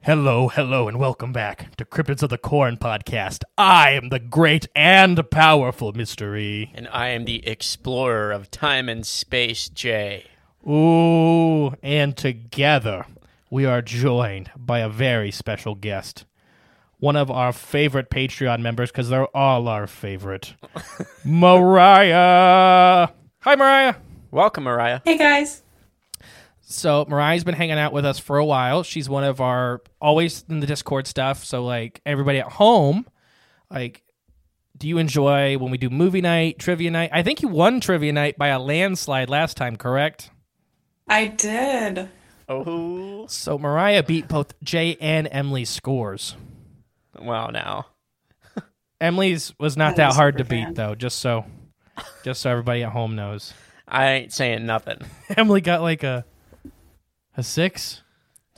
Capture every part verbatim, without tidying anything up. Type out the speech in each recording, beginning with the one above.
Hello, hello, and welcome back to Cryptids of the Corn podcast. I am the great and powerful Mystery. And I am the explorer of time and space, Jay. Ooh, and together we are joined by a very special guest. One of our favorite Patreon members, because they're all our favorite. Mariah! Hi, Mariah! Welcome, Mariah. Hey, guys. So Mariah's been hanging out with us for a while. She's one of our always in the Discord stuff. So like everybody at home, like, do you enjoy when we do movie night, trivia night? I think you won trivia night by a landslide last time, correct? I did. Oh. So Mariah beat both Jay and Emily's scores. Wow, now. Emily's was not that, that was hard to fan. beat though, just so just so everybody at home knows. I ain't saying nothing. Emily got like a A six?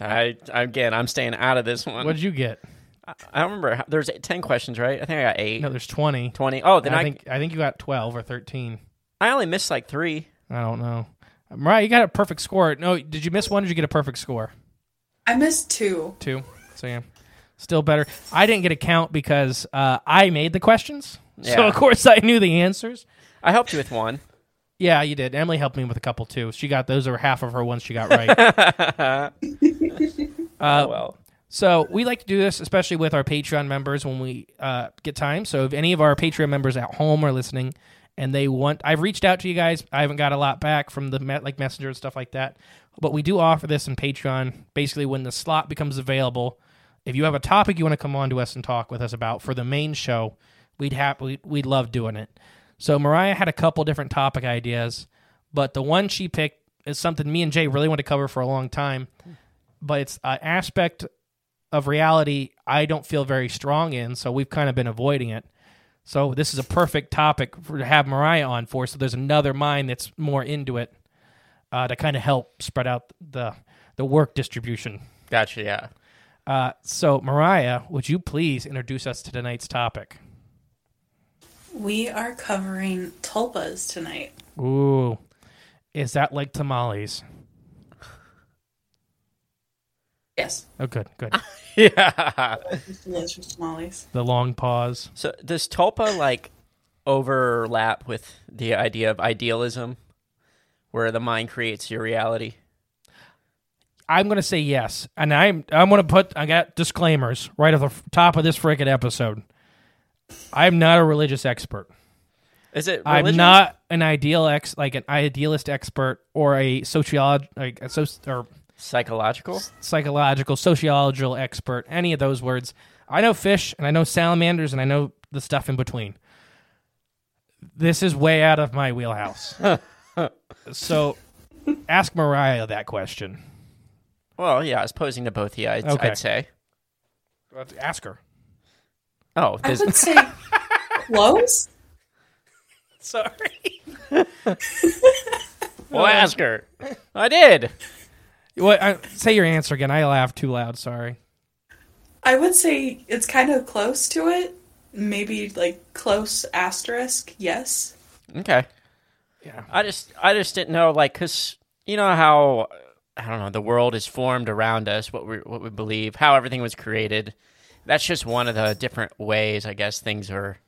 I Again, I'm staying out of this one. What did you get? I, I don't remember. There's ten questions, right? I think I got eight. No, there's twenty. twenty. Oh, then I... I think I think you got twelve or thirteen. I only missed like three. I don't know. Mariah, you got a perfect score. No, did you miss one or did you get a perfect score? I missed two. Two. So, yeah. Still better. I didn't get a count because uh, I made the questions. Yeah. So, of course, I knew the answers. I helped you with one. Yeah, you did. Emily helped me with a couple, too. She got those, or half of her ones she got right. uh, oh, well. So we like to do this, especially with our Patreon members when we uh, get time. So if any of our Patreon members at home are listening and they want... I've reached out to you guys. I haven't got a lot back from the like Messenger and stuff like that. But we do offer this in Patreon. Basically, when the slot becomes available, if you have a topic you want to come on to us and talk with us about for the main show, we'd happily, we'd love doing it. So Mariah had a couple different topic ideas, but the one she picked is something me and Jay really want to cover for a long time, but it's an aspect of reality I don't feel very strong in, so we've kind of been avoiding it. So this is a perfect topic for, to have Mariah on for, so there's another mind that's more into it uh, to kind of help spread out the, the work distribution. Gotcha, yeah. Uh, so Mariah, would you please introduce us to tonight's topic? We are covering tulpas tonight. Ooh. Is that like tamales? Yes. Oh, good, good. Yeah. Delicious tamales. The long pause. So does tulpa, like, overlap with the idea of idealism, where the mind creates your reality? I'm going to say yes. And I'm, I'm going to put, I got disclaimers right at the top of this freaking episode. I'm not a religious expert. Is it religion? I'm not an ideal ex, like an idealist expert or a sociolog, like a so, or psychological, psychological, sociological expert. Any of those words. I know fish and I know salamanders and I know the stuff in between. This is way out of my wheelhouse. So, ask Mariah that question. Well, yeah, I was posing to both of you. I'd, okay. I'd say, ask her. Oh, this... I would say close. Sorry. Well, ask her. I did. What? I, say your answer again. I laughed too loud. Sorry. I would say it's kind of close to it. Maybe like close asterisk. Yes. Okay. Yeah. I just I just didn't know like because you know how, I don't know, the world is formed around us, what we what we believe, how everything was created. That's just one of the different ways, I guess, things are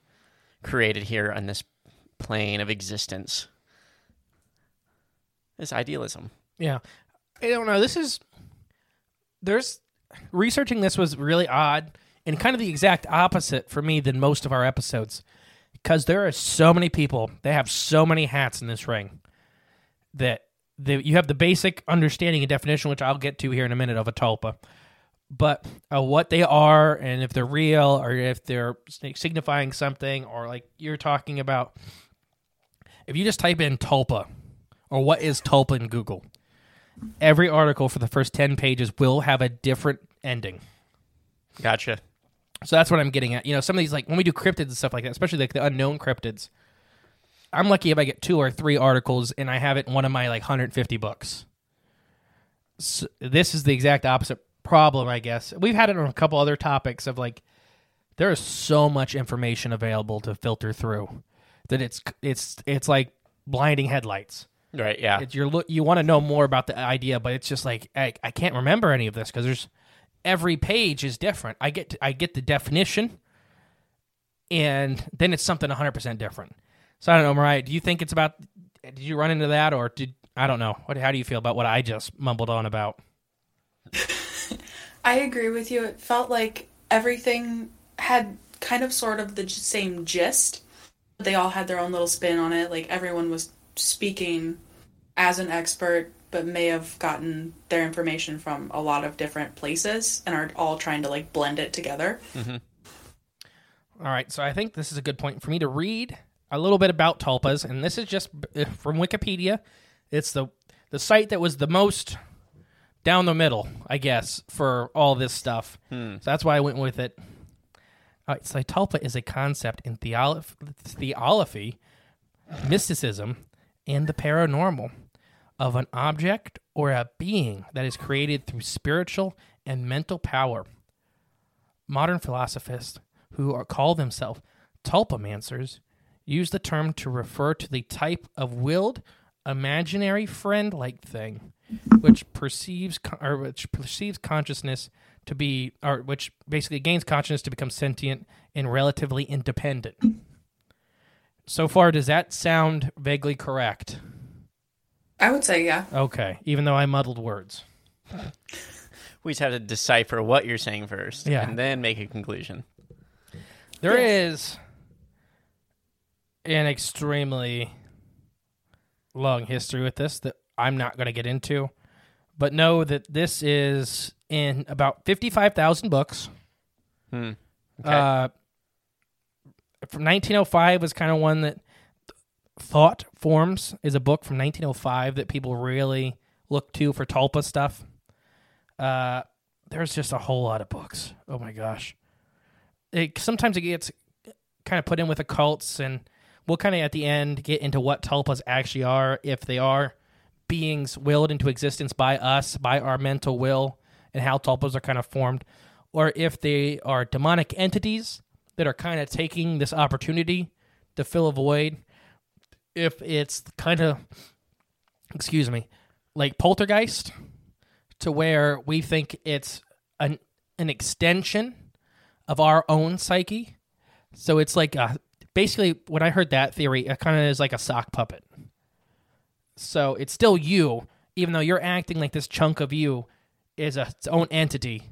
created here on this plane of existence. It's idealism. Yeah. I don't know. This is... There's... Researching this was really odd and kind of the exact opposite for me than most of our episodes, because there are so many people. They have so many hats in this ring that the, you have the basic understanding and definition, which I'll get to here in a minute, of a tulpa. But uh, what they are and if they're real or if they're signifying something, or like you're talking about, if you just type in tulpa or what is tulpa in Google, every article for the first ten pages will have a different ending. Gotcha. So that's what I'm getting at. You know, some of these, like when we do cryptids and stuff like that, especially like the unknown cryptids, I'm lucky if I get two or three articles and I have it in one of my like one hundred fifty books. So this is the exact opposite problem, I guess. We've had it on a couple other topics of like, there is so much information available to filter through that it's it's it's like blinding headlights. Right, yeah. It's your look, you want to know more about the idea, but it's just like, I, I can't remember any of this because there's every page is different. I get to, I get the definition, and then it's something one hundred percent different. So I don't know, Mariah, do you think it's about, did you run into that, or did, I don't know. What? How do you feel about what I just mumbled on about? I agree with you. It felt like everything had kind of sort of the same gist. They all had their own little spin on it. Like everyone was speaking as an expert, but may have gotten their information from a lot of different places and are all trying to like blend it together. Mm-hmm. All right, so I think this is a good point for me to read a little bit about tulpas, and this is just from Wikipedia. It's the the site that was the most down the middle, I guess, for all this stuff. Hmm. So that's why I went with it. All right, so tulpa is a concept in theolo- theology, mysticism, and the paranormal of an object or a being that is created through spiritual and mental power. Modern philosophists who are, call themselves tulpamancers use the term to refer to the type of willed, imaginary friend-like thing which perceives or which perceives consciousness to be, or which basically gains consciousness to become sentient and relatively independent. So far, does that sound vaguely correct? I would say yeah. Okay, even though I muddled words. We just have to decipher what you're saying first, yeah, and then make a conclusion. There is an extremely long history with this that I'm not going to get into, but know that this is in about fifty-five thousand books. Hmm. Okay. Uh, From nineteen oh five was kind of one that Thought Forms is a book from nineteen oh five that people really look to for tulpa stuff. Uh, there's just a whole lot of books. Oh my gosh. It, sometimes it gets kind of put in with occults, and we'll kind of at the end get into what tulpas actually are, if they are beings willed into existence by us, by our mental will, and how tulpas are kind of formed, or if they are demonic entities that are kind of taking this opportunity to fill a void. If it's kind of, excuse me, like poltergeist, to where we think it's an an extension of our own psyche. So it's like, a, basically, when I heard that theory, it kind of is like a sock puppet. So it's still you, even though you're acting like this chunk of you is a, its own entity,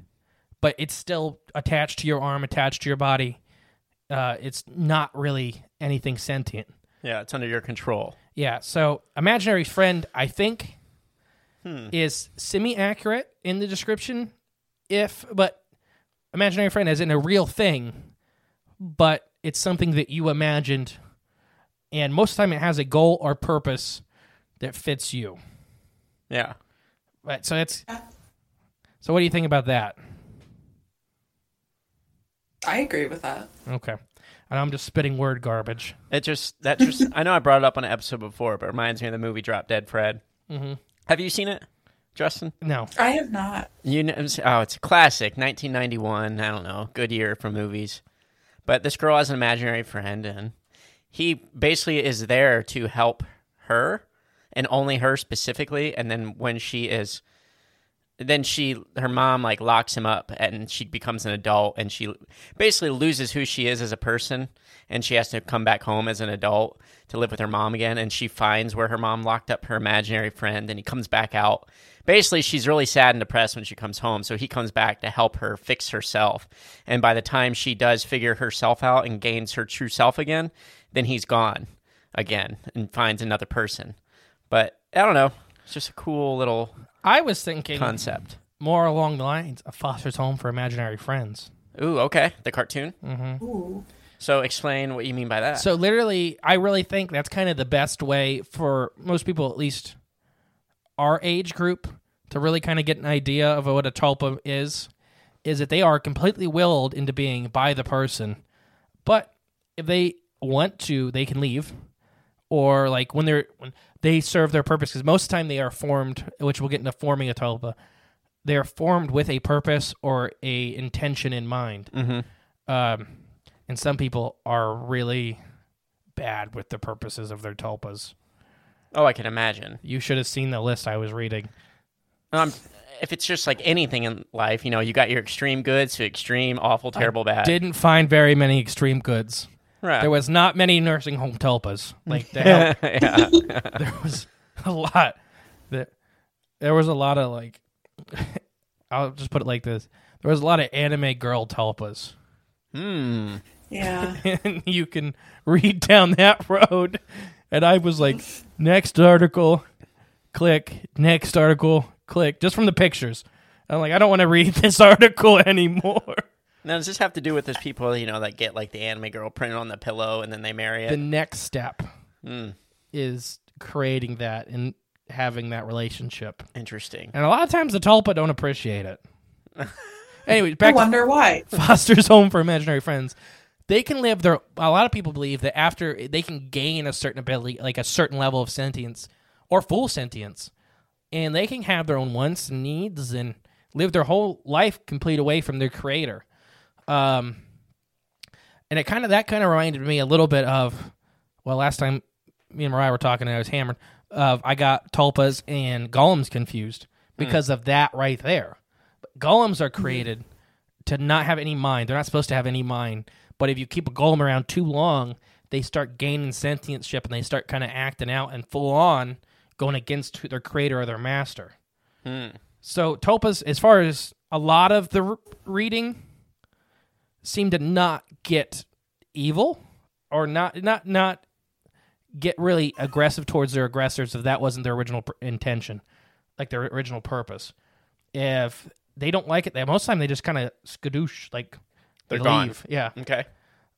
but it's still attached to your arm, attached to your body. Uh, it's not really anything sentient. Yeah, it's under your control. Yeah, so imaginary friend, I think, hmm. is semi-accurate in the description, if but imaginary friend as in a real thing, but it's something that you imagined, and most of the time it has a goal or purpose that fits you. Yeah. Right, so it's so what do you think about that? I agree with that. Okay. And I'm just spitting word garbage. It just, that just, I know I brought it up on an episode before, but it reminds me of the movie Drop Dead Fred. Mm-hmm. Have you seen it, Justin? No. I have not. You know, oh, it's a classic, nineteen ninety-one, I don't know, good year for movies. But this girl has an imaginary friend, and he basically is there to help her and only her specifically. And then when she is, then she, her mom like locks him up, and she becomes an adult, and she basically loses who she is as a person, and she has to come back home as an adult to live with her mom again. And she finds where her mom locked up her imaginary friend, and he comes back out. Basically, she's really sad and depressed when she comes home, so he comes back to help her fix herself. And by the time she does figure herself out and gains her true self again, then he's gone again and finds another person. But I don't know. It's just a cool little I was thinking concept. More along the lines of Foster's Home for Imaginary Friends. Ooh, okay. The cartoon? Mm-hmm. Ooh. So explain what you mean by that. So literally, I really think that's kind of the best way for most people, at least our age group, to really kind of get an idea of what a tulpa is, is that they are completely willed into being by the person. But if they want to, they can leave. Or like when they're when they serve their purpose, because most of the time they are formed, which we'll get into forming a tulpa, they're formed with a purpose or a intention in mind. Mm-hmm. Um, and some people are really bad with the purposes of their tulpas. Oh, I can imagine. You should have seen the list I was reading. Um, if it's just like anything in life, you know, you got your extreme goods to extreme, awful, terrible, I bad. Didn't find very many extreme goods. Right. There was not many nursing home tulpas. Like that. There was a lot. There, there was a lot of like, I'll just put it like this. There was a lot of anime girl tulpas. Hmm. Yeah. And you can read down that road. And I was like, next article, click, next article, click, just from the pictures. I'm like, I don't want to read this article anymore. Now, does this have to do with those people, you know, that get like the anime girl printed on the pillow and then they marry it? The next step mm. is creating that and having that relationship. Interesting. And a lot of times the tulpa don't appreciate it. Anyway, back I wonder to why. Foster's Home for Imaginary Friends. They can live their. A lot of people believe that after they can gain a certain ability, like a certain level of sentience or full sentience, and they can have their own wants and needs and live their whole life complete away from their creator. Um, and it kind of that kind of reminded me a little bit of, well, last time me and Mariah were talking and I was hammered. Of I got tulpas and golems confused because mm. of that right there. But golems are created to not have any mind. They're not supposed to have any mind. But if you keep a golem around too long, they start gaining sentience and they start kind of acting out and full on going against their creator or their master. Mm. So tulpas, as far as a lot of the reading, seem to not get evil or not not not get really aggressive towards their aggressors if that wasn't their original pr- intention, like their original purpose. If they don't like it, they, most of the time they just kind of skadoosh, like... They're gone. Leave. Yeah. Okay.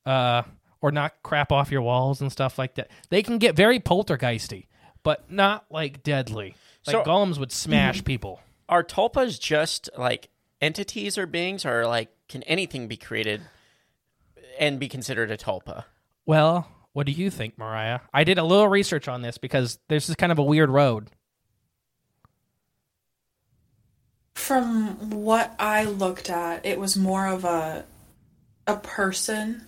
Uh, or knock crap off your walls and stuff like that. They can get very poltergeisty, but not like deadly. Like so, golems would smash people. Are tulpas just like entities or beings, or like can anything be created and be considered a tulpa? Well, what do you think, Mariah? I did a little research on this because this is kind of a weird road. From what I looked at, it was more of a a person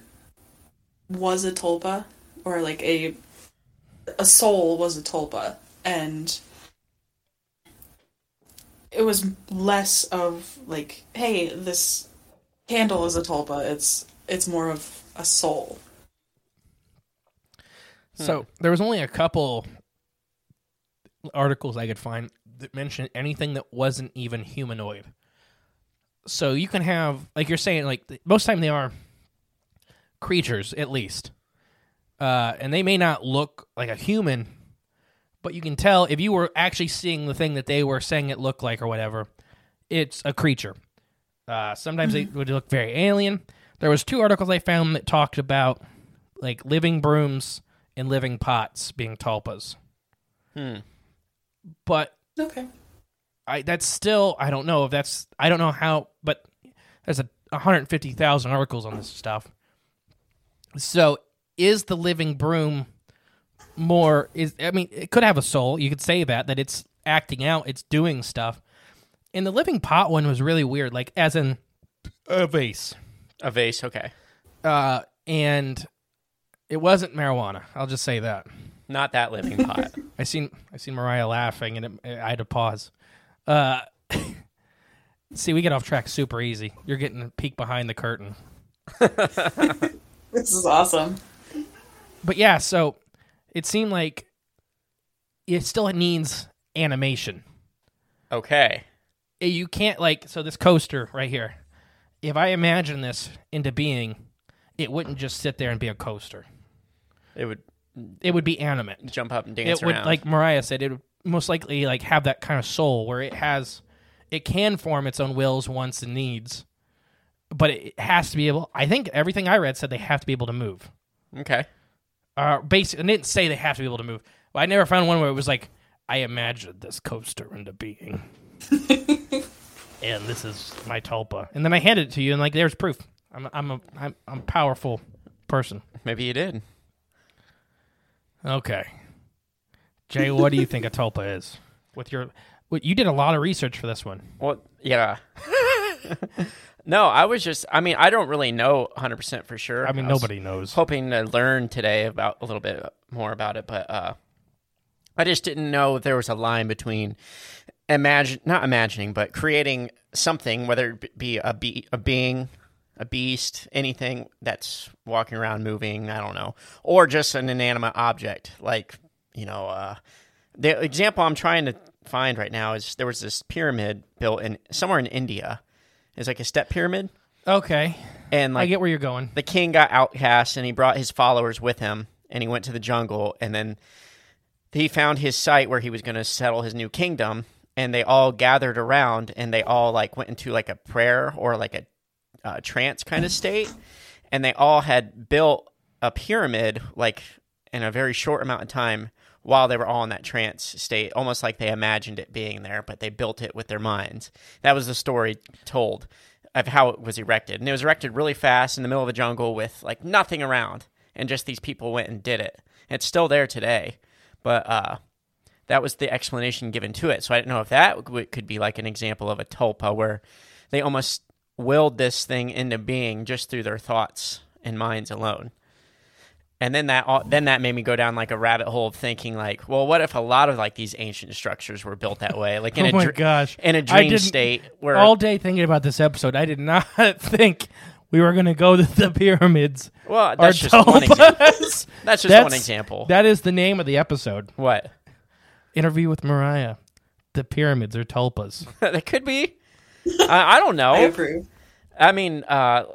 was a tulpa, or like a a soul was a tulpa, and it was less of like, hey, this candle is a tulpa. It's it's more of a soul. So hmm. there was only a couple articles I could find that mentioned anything that wasn't even humanoid. So you can have, like you're saying, like most of the time they are creatures at least. Uh, and they may not look like a human, but you can tell if you were actually seeing the thing that they were saying it looked like or whatever, it's a creature. Uh, sometimes they would look very alien. There was two articles I found that talked about like living brooms and living pots being tulpas. Hmm. But... Okay. I, that's still, I don't know if that's, I don't know how, but there's a one hundred fifty thousand articles on this stuff. So is the living broom more, is I mean, it could have a soul. You could say that, that it's acting out, it's doing stuff. And the living pot one was really weird, like as in a vase. A vase, okay. Uh, and it wasn't marijuana. I'll just say that. Not that living pot. I seen I seen Mariah laughing, and it, I had to pause. Uh, see, we get off track super easy. You're getting a peek behind the curtain. This is awesome. But yeah, so it seemed like it still needs animation. Okay. You can't, like, so this coaster right here, if I imagine this into being, it wouldn't just sit there and be a coaster. It would... It would be animate. Jump up and dance it around. Would, like Mariah said, it would most likely like have that kind of soul where it has, it can form its own wills, wants, and needs, but it has to be able, I think everything I read said they have to be able to move. Okay. Uh, basically, it didn't say they have to be able to move. But I never found one where it was like, I imagined this coaster into being. And this is my tulpa. And then I handed it to you, and like, there's proof. I'm, I'm, a, I'm, I'm a powerful person. Maybe you did. Okay. Jay, what do you think a tulpa is? With your, you did a lot of research for this one. Well, yeah. No, I was just, I mean, I don't really know one hundred percent for sure. I mean, I nobody knows. Hoping to learn today about a little bit more about it, but uh, I just didn't know there was a line between imagine, not imagining, but creating something, whether it be a be a being, a beast, anything that's walking around moving, I don't know, or just an inanimate object. Like, you know, uh, the example I'm trying to find right now is there was this pyramid built in somewhere in India. It's like a step pyramid. Okay. And like, I get where you're going. The king got outcast, and he brought his followers with him, and he went to the jungle, and then he found his site where he was going to settle his new kingdom, and they all gathered around, and they all like went into like a prayer or like a Uh, trance kind of state, and they all had built a pyramid like in a very short amount of time while they were all in that trance state, almost like they imagined it being there, but they built it with their minds. That was the story told of how it was erected, and it was erected really fast in the middle of the jungle with like nothing around, and just these people went and did it. It's still there today, but uh that was the explanation given to it. So I didn't know if that w- could be like an example of a tulpa where they almost willed this thing into being just through their thoughts and minds alone. And then that all, then that made me go down like a rabbit hole of thinking like, well, what if a lot of like these ancient structures were built that way? Like in oh a my dr- gosh. in a dream state where all day thinking about this episode, I did not think we were going to go to the pyramids. Well, that's just one example. that's just that's, one example. That is the name of the episode. What? Interview with Mariah. The pyramids are tulpas. That could be. I, I don't know. I approve. I mean, uh,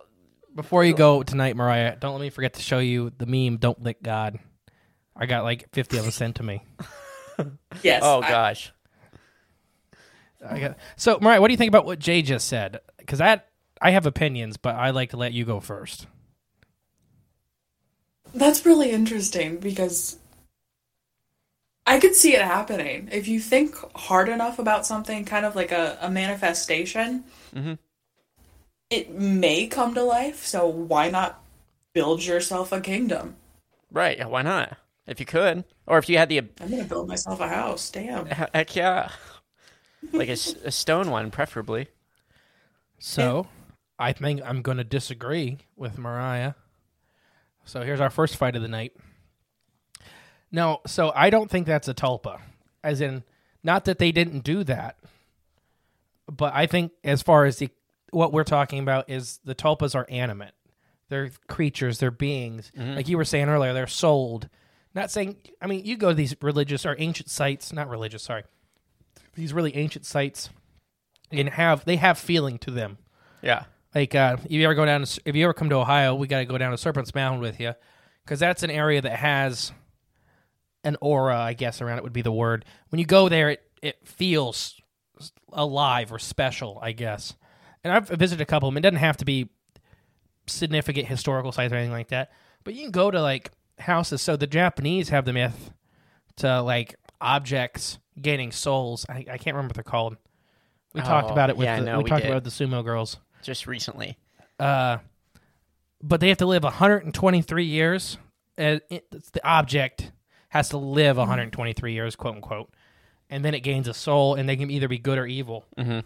before you go tonight, Mariah, don't let me forget to show you the meme, Don't Lick God. I got like fifty of them sent to me. Yes. Oh, I, gosh. I got, so, Mariah, what do you think about what Jay just said? Because I, I have opinions, but I like to let you go first. That's really interesting because I could see it happening. If you think hard enough about something, kind of like a, a manifestation, mm-hmm. It may come to life, so why not build yourself a kingdom? Right, why not? If you could. Or if you had the... I'm going to build myself a house, damn. Heck yeah. Like a, a stone one, preferably. So, I think I'm going to disagree with Mariah. So here's our first fight of the night. No, so I don't think that's a tulpa. As in, not that they didn't do that, but I think as far as the what we're talking about is the tulpas are animate. They're creatures, they're beings. Mm-hmm. Like you were saying earlier, they're souled. Not saying, I mean, you go to these religious or ancient sites, not religious, sorry, these really ancient sites, and have they have feeling to them. Yeah. Like uh, if you ever go down, to, if you ever come to Ohio, we got to go down to Serpent's Mound with you, because that's an area that has an aura, I guess, around it would be the word. When you go there, it, it feels alive or special, I guess. And I've visited a couple of them. It doesn't have to be significant historical sites or anything like that. But you can go to, like, houses. So the Japanese have the myth to, like, objects gaining souls. I, I can't remember what they're called. We oh, talked about it with yeah, the, no, we, we talked did. about the sumo girls. Just recently. Uh, but they have to live one hundred twenty-three years. And it's the object has to live one hundred twenty-three years, quote unquote, and then it gains a soul, and they can either be good or evil. Mm-hmm.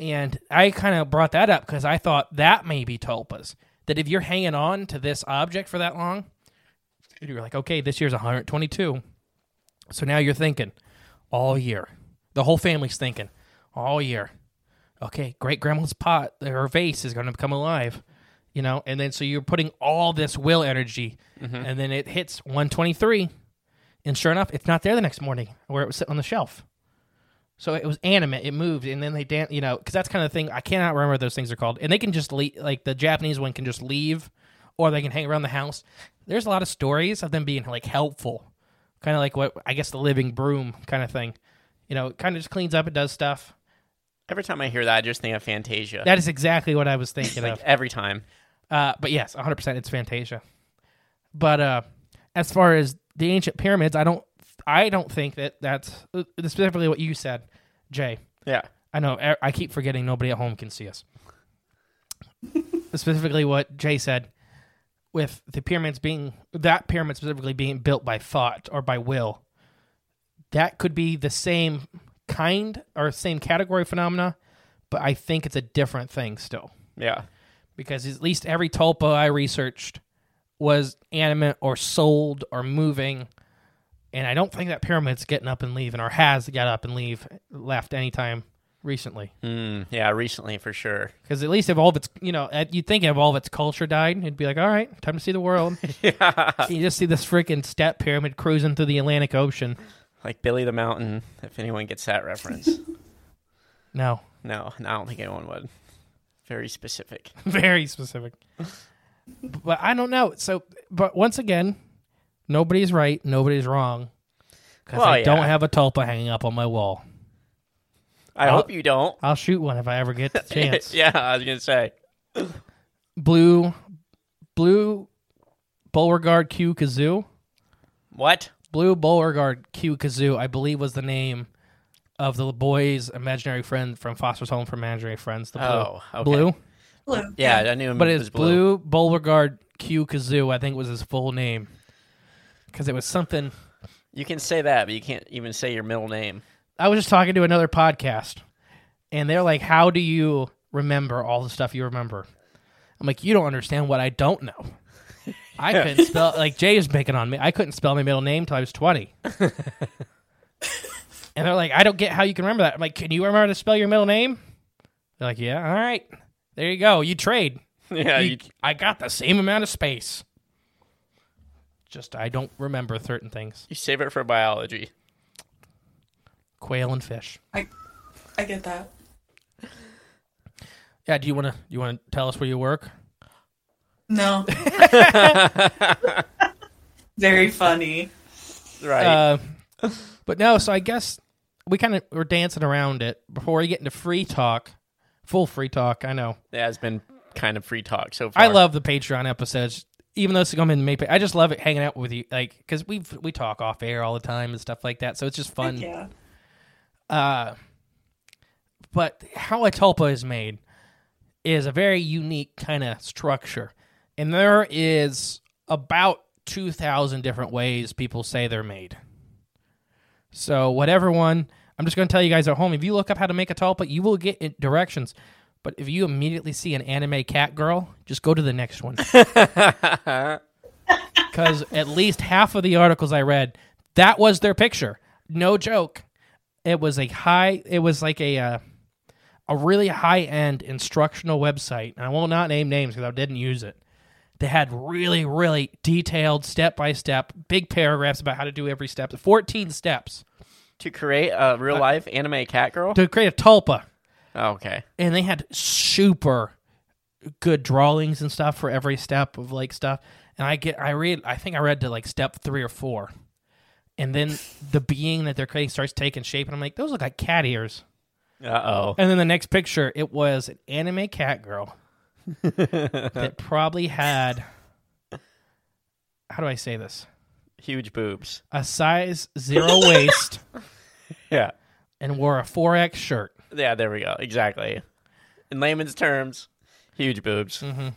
And I kind of brought that up because I thought that may be tulpas, that if you're hanging on to this object for that long, you're like, okay, this year's one hundred twenty-two, So now you're thinking all year. The whole family's thinking all year. Okay, great grandma's pot, her vase is going to become alive. You know, and then so you're putting all this will energy, mm-hmm. and then it hits one twenty-three, and sure enough, it's not there the next morning where it was sitting on the shelf. So it was animate, it moved, and then they dan- you know, because that's kind of the thing. I cannot remember what those things are called, and they can just leave, like the Japanese one can just leave, or they can hang around the house. There's a lot of stories of them being like helpful, kind of like what I guess the living broom kind of thing. You know, it kind of just cleans up, it does stuff. Every time I hear that, I just think of Fantasia. That is exactly what I was thinking like of every time. Uh, but yes, one hundred percent it's Fantasia. But uh, as far as the ancient pyramids, I don't I don't think that that's specifically what you said, Jay. Yeah. I know. I keep forgetting nobody at home can see us. Specifically what Jay said with the pyramids being, that pyramid specifically being built by thought or by will, that could be the same kind or same category phenomena, but I think it's a different thing still. Yeah. Because at least every tulpa I researched was animate or sold or moving. And I don't think that pyramid's getting up and leaving or has got up and leave left anytime recently. Mm, yeah, recently for sure. Because at least if all of its, you know, you'd think if all of its culture died, it'd be like, all right, time to see the world. Yeah. You just see this freaking step pyramid cruising through the Atlantic Ocean. Like Billy the Mountain, if anyone gets that reference. No. No, no, I don't think anyone would. Very specific. Very specific. But I don't know. So, but once again, nobody's right, nobody's wrong, because well, I yeah. don't have a tulpa hanging up on my wall. I I'll, hope you don't. I'll shoot one if I ever get the chance. Yeah, I was going to say. Blue, Blue Beauregard Q Kazoo. What? Blue Beauregard Q Kazoo, I believe, was the name of the boy's imaginary friend from Foster's Home for Imaginary Friends. The Blue. Oh, okay. Blue? Blue. Yeah, I knew him. But it was Blue Beauregard Q Kazoo, I think was his full name. Because it was something... You can say that, but you can't even say your middle name. I was just talking to another podcast, and they're like, how do you remember all the stuff you remember? I'm like, you don't understand what I don't know. I couldn't spell... Like, Jay is picking on me. I couldn't spell my middle name until I was twenty. And they're like, I don't get how you can remember that. I'm like, can you remember to spell your middle name? They're like, yeah, all right. There you go. You trade. Yeah, you, you... I got the same amount of space. Just, I don't remember certain things. You save it for biology. Quail and fish. I I get that. Yeah, do you want to you want to tell us where you work? No. Very funny. Right. Uh, but no, so I guess we kind of were dancing around it before we get into free talk. Full free talk, I know. It has been kind of free talk so far. I love the Patreon episodes. Even though it's going in Maypay, I just love it hanging out with you, like because we we talk off air all the time and stuff like that. So it's just fun. Yeah. Uh, but how a tulpa is made is a very unique kind of structure, and there is about two thousand different ways people say they're made. So whatever one, I'm just going to tell you guys at home. If you look up how to make a tulpa, you will get directions. But if you immediately see an anime cat girl, just go to the next one. Because at least half of the articles I read, that was their picture. No joke. It was a high. It was like a uh, a really high-end instructional website. And I will not name names because I didn't use it. They had really, really detailed step-by-step, big paragraphs about how to do every step. fourteen steps. To create a real-life uh, anime cat girl? To create a tulpa. Oh, okay. And they had super good drawings and stuff for every step of like stuff. And I get, I read, I think I read to like step three or four, and then the being that they're creating starts taking shape, and I'm like, those look like cat ears. Uh oh. And then the next picture, it was an anime cat girl that probably had, how do I say this? Huge boobs. A size zero waist. Yeah. And wore a four X shirt. Yeah, there we go. Exactly. In layman's terms, huge boobs. Mm-hmm.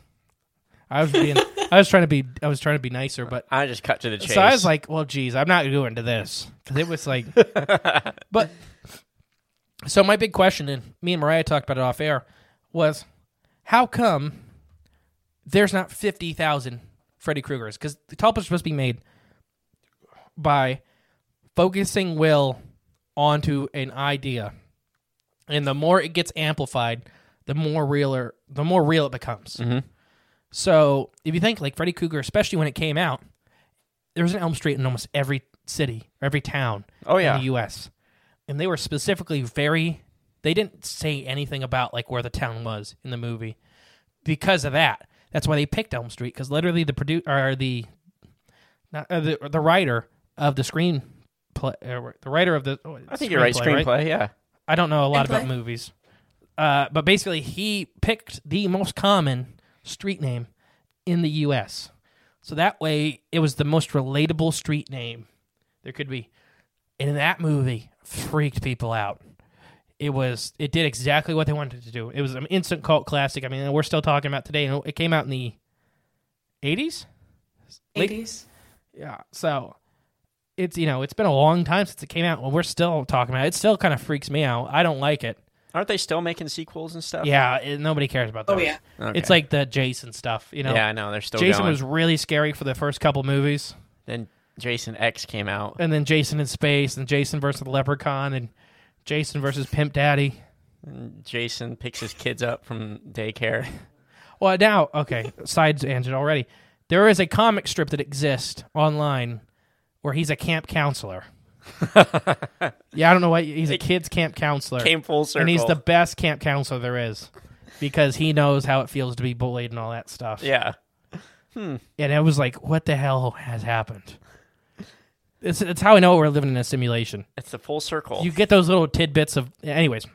I was being, I was trying to be, I was trying to be nicer, but I just cut to the chase. So I was like, "Well, geez, I'm not going to this," because it was like, but. So my big question, and me and Mariah talked about it off air, was how come there's not fifty thousand Freddy Kruegers? Because the tulpas are supposed to be made by focusing will onto an idea, and the more it gets amplified, the more realer, the more real it becomes. Mm-hmm. So if you think like Freddy Krueger, especially when it came out, there was an Elm Street in almost every city, every town oh, yeah. in the U S And they were specifically very, they didn't say anything about like where the town was in the movie because of that. That's why they picked Elm Street, because literally the produ- or the, not, uh, the the writer of the screenplay, uh, the writer of the oh, I think you're right, screenplay, right? yeah. I don't know a lot screenplay. about movies. Uh, but basically, he picked the most common street name in the U S So that way, it was the most relatable street name there could be. And in that movie, freaked people out. It was, it did exactly what they wanted to do. It was an instant cult classic. I mean, we're still talking about today. It came out in the eighties? eighties. Yeah, so it's, you know, it's been a long time since it came out. Well, we're still talking about it. It still kind of freaks me out. I don't like it. Aren't they still making sequels and stuff? Yeah, it, nobody cares about those. Oh, yeah. Okay. It's like the Jason stuff, you know? Yeah, I know. They're still Jason going. was really scary for the first couple movies. Then Jason X came out. And then Jason in Space, and Jason versus the Leprechaun, and Jason versus Pimp Daddy. And Jason picks his kids up from daycare. Well, now, okay, side tangent already. There is a comic strip that exists online where he's a camp counselor. yeah, I don't know why he's a kids camp counselor. Came full circle, and he's the best camp counselor there is because he knows how it feels to be bullied and all that stuff. Yeah, hmm. and it was like, what the hell has happened? It's it's how I know we're living in a simulation. It's the full circle. You get those little tidbits of, anyways.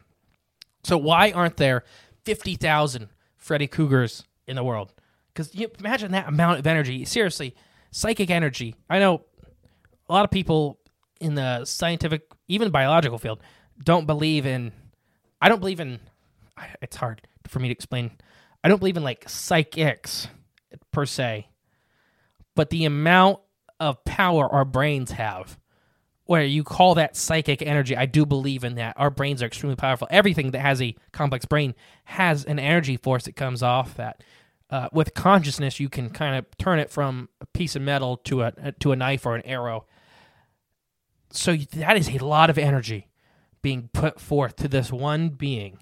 So why aren't there fifty thousand Freddy Kruegers in the world? Because you imagine that amount of energy. Seriously, psychic energy. I know a lot of people in the scientific, even biological field, don't believe in, I don't believe in, it's hard for me to explain, I don't believe in like psychics per se, but the amount of power our brains have, where you call that psychic energy, I do believe in that. Our brains are extremely powerful. Everything that has a complex brain has an energy force that comes off that. Uh, with consciousness, you can kind of turn it from a piece of metal to a to a knife or an arrow. So that is a lot of energy being put forth to this one being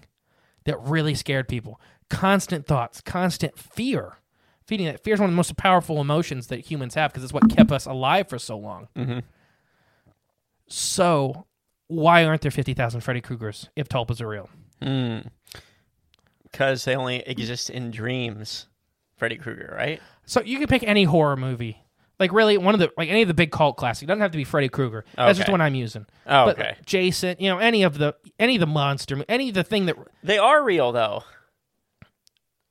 that really scared people. Constant thoughts, constant fear. Feeding that fear is one of the most powerful emotions that humans have because it's what kept us alive for so long. Mm-hmm. So why aren't there fifty thousand Freddy Kruegers if tulpas are real? Because mm. they only exist in dreams. Freddy Krueger, right? So you can pick any horror movie. Like really, one of the like any of the big cult classics. It doesn't have to be Freddy Krueger. Okay. That's just the one I'm using. Oh, but okay. Jason, you know, any of the any of the monster, any of the thing that they are real though.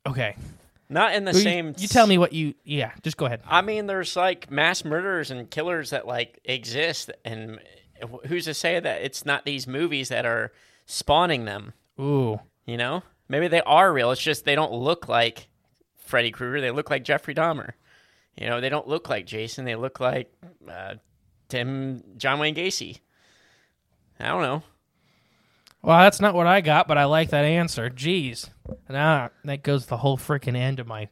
Okay, not in the well, same. You, you tell me what you. Yeah, just go ahead. I mean, there's like mass murderers and killers that like exist, and who's to say that it's not these movies that are spawning them? Ooh, you know, maybe they are real. It's just they don't look like Freddy Krueger. They look like Jeffrey Dahmer. You know, they don't look like Jason. They look like uh, Tim, John Wayne Gacy. I don't know. Well, that's not what I got, but I like that answer. Jeez. Nah, that goes the whole freaking end of my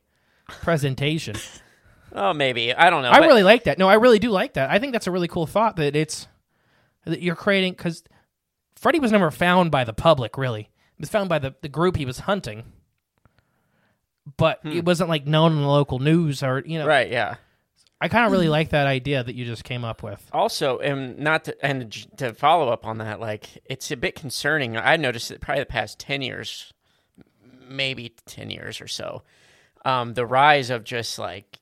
presentation. Oh, maybe. I don't know. I but... really like that. No, I really do like that. I think that's a really cool thought that it's, that you're creating, because Freddy was never found by the public, really. He was found by the, the group he was hunting. But hmm. it wasn't like known in the local news or, you know. Right, yeah. I kind of really like that idea that you just came up with. Also, and not to, and to follow up on that, like, it's a bit concerning. I noticed that probably the past ten years, maybe ten years or so, um, the rise of just like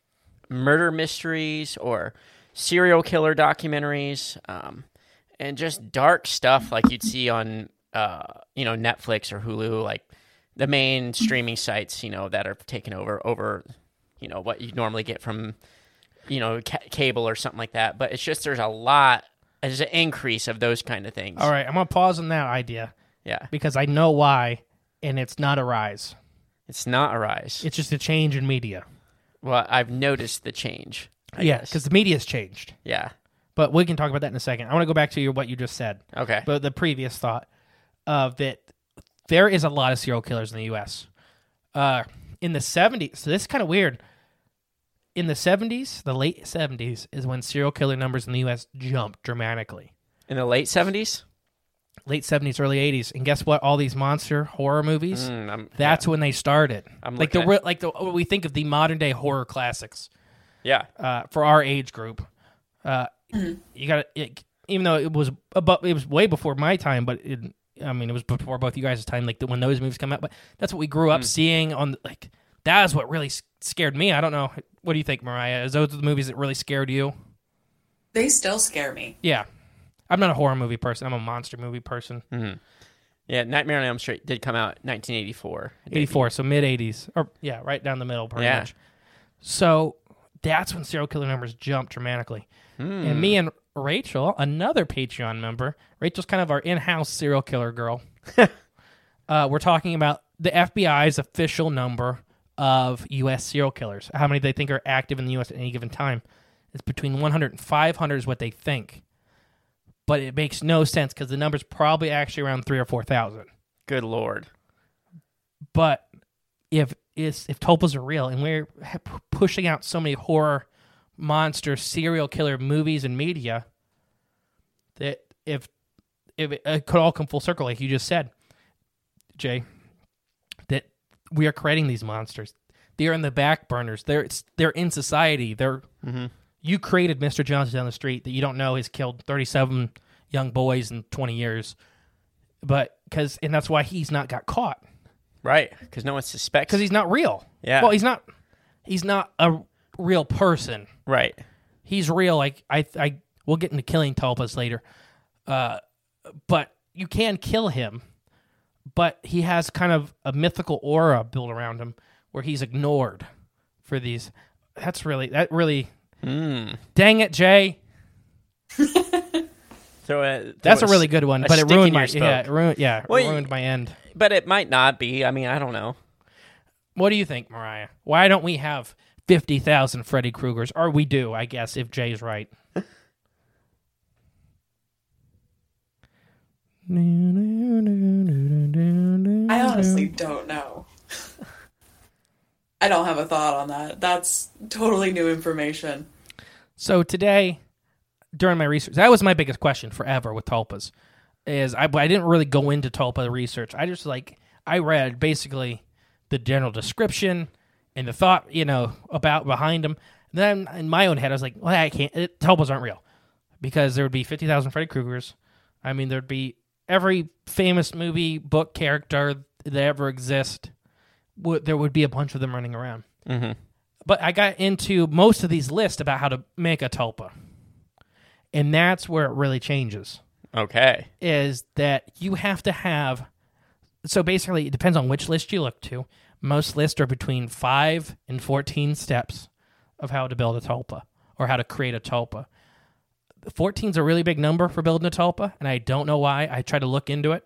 murder mysteries or serial killer documentaries, um, and just dark stuff like you'd see on, uh, you know, Netflix or Hulu, like, the main streaming sites, you know, that are taken over, over, you know, what you normally get from, you know, ca- cable or something like that. But it's just there's a lot, there's an increase of those kind of things. All right, I'm going to pause on that idea. Yeah. Because I know why, and it's not a rise. It's not a rise. It's just a change in media. Well, I've noticed the change. I yeah, because the media's changed. Yeah. But we can talk about that in a second. I want to go back to your, what you just said. Okay. But the previous thought of that. There is a lot of serial killers in the U S Uh, in the seventies, so this is kind of weird. In the seventies, the late seventies, is when serial killer numbers in the U S jumped dramatically. In the late seventies? Late seventies, early eighties. And guess what? All these monster horror movies, mm, that's yeah. when they started. I'm like the re- like the what we think of the modern day horror classics. Yeah. Uh, for our age group. Uh, you got even though it was above, it was way before my time, but it, I mean it was before both you guys' time, like the, when those movies come out, but that's what we grew up mm. seeing on the, like that is what really scared me. I don't know. What do you think, Mariah? Is those the movies that really scared you? They still scare me. Yeah. I'm not a horror movie person. I'm a monster movie person. Mm-hmm. Yeah, Nightmare on Elm Street did come out in nineteen eighty-four. eighty-four, so mid-eighties. Or yeah, right down the middle, pretty yeah. much. So that's when serial killer numbers jumped dramatically. Mm. And me and Rachel, another Patreon member, Rachel's kind of our in-house serial killer girl. uh, we're talking about the F B I's official number of U S serial killers, how many they think are active in the U S at any given time. It's between one hundred and five hundred is what they think. But it makes no sense because the number's probably actually around three or four thousand. Good Lord! But if if tulpas are real and we're pushing out so many horror, monster, serial killer movies and media, that if if it, it could all come full circle, like you just said, Jay, that we are creating these monsters. They are in the back burners. They're they're in society. They're. Mm-hmm. You created Mister Johnson down the street that you don't know has killed thirty-seven young boys in twenty years, but because and that's why he's not got caught, right? Because no one suspects because he's not real. Yeah, well, he's not. He's not a real person, right? He's real. Like I, I we'll get into killing tulpas later, uh, but you can kill him, but he has kind of a mythical aura built around him where he's ignored for these. That's really that really. Mm. Dang it, Jay! so, uh, so that's a really good one, but it ruined my yeah, it ruined, yeah, it well, ruined my end. But it might not be. I mean, I don't know. What do you think, Mariah? Why don't we have fifty thousand Freddy Kruegers? Or we do, I guess, if Jay's right. I honestly don't know. I don't have a thought on that. That's totally new information. So today, during my research, that was my biggest question forever with tulpas, is I, I didn't really go into tulpa research. I just like, I read basically the general description and the thought, you know, about behind them. And then in my own head, I was like, well, I can't, it, tulpas aren't real because there would be fifty thousand Freddy Kruegers. I mean, there'd be every famous movie, book, character that ever exists. Would, there would be a bunch of them running around. Mm-hmm. But I got into most of these lists about how to make a tulpa. And that's where it really changes. Okay. Is that you have to have... So basically, it depends on which list you look to. Most lists are between five and fourteen steps of how to build a tulpa or how to create a tulpa. fourteen is a really big number for building a tulpa, and I don't know why. I try to look into it.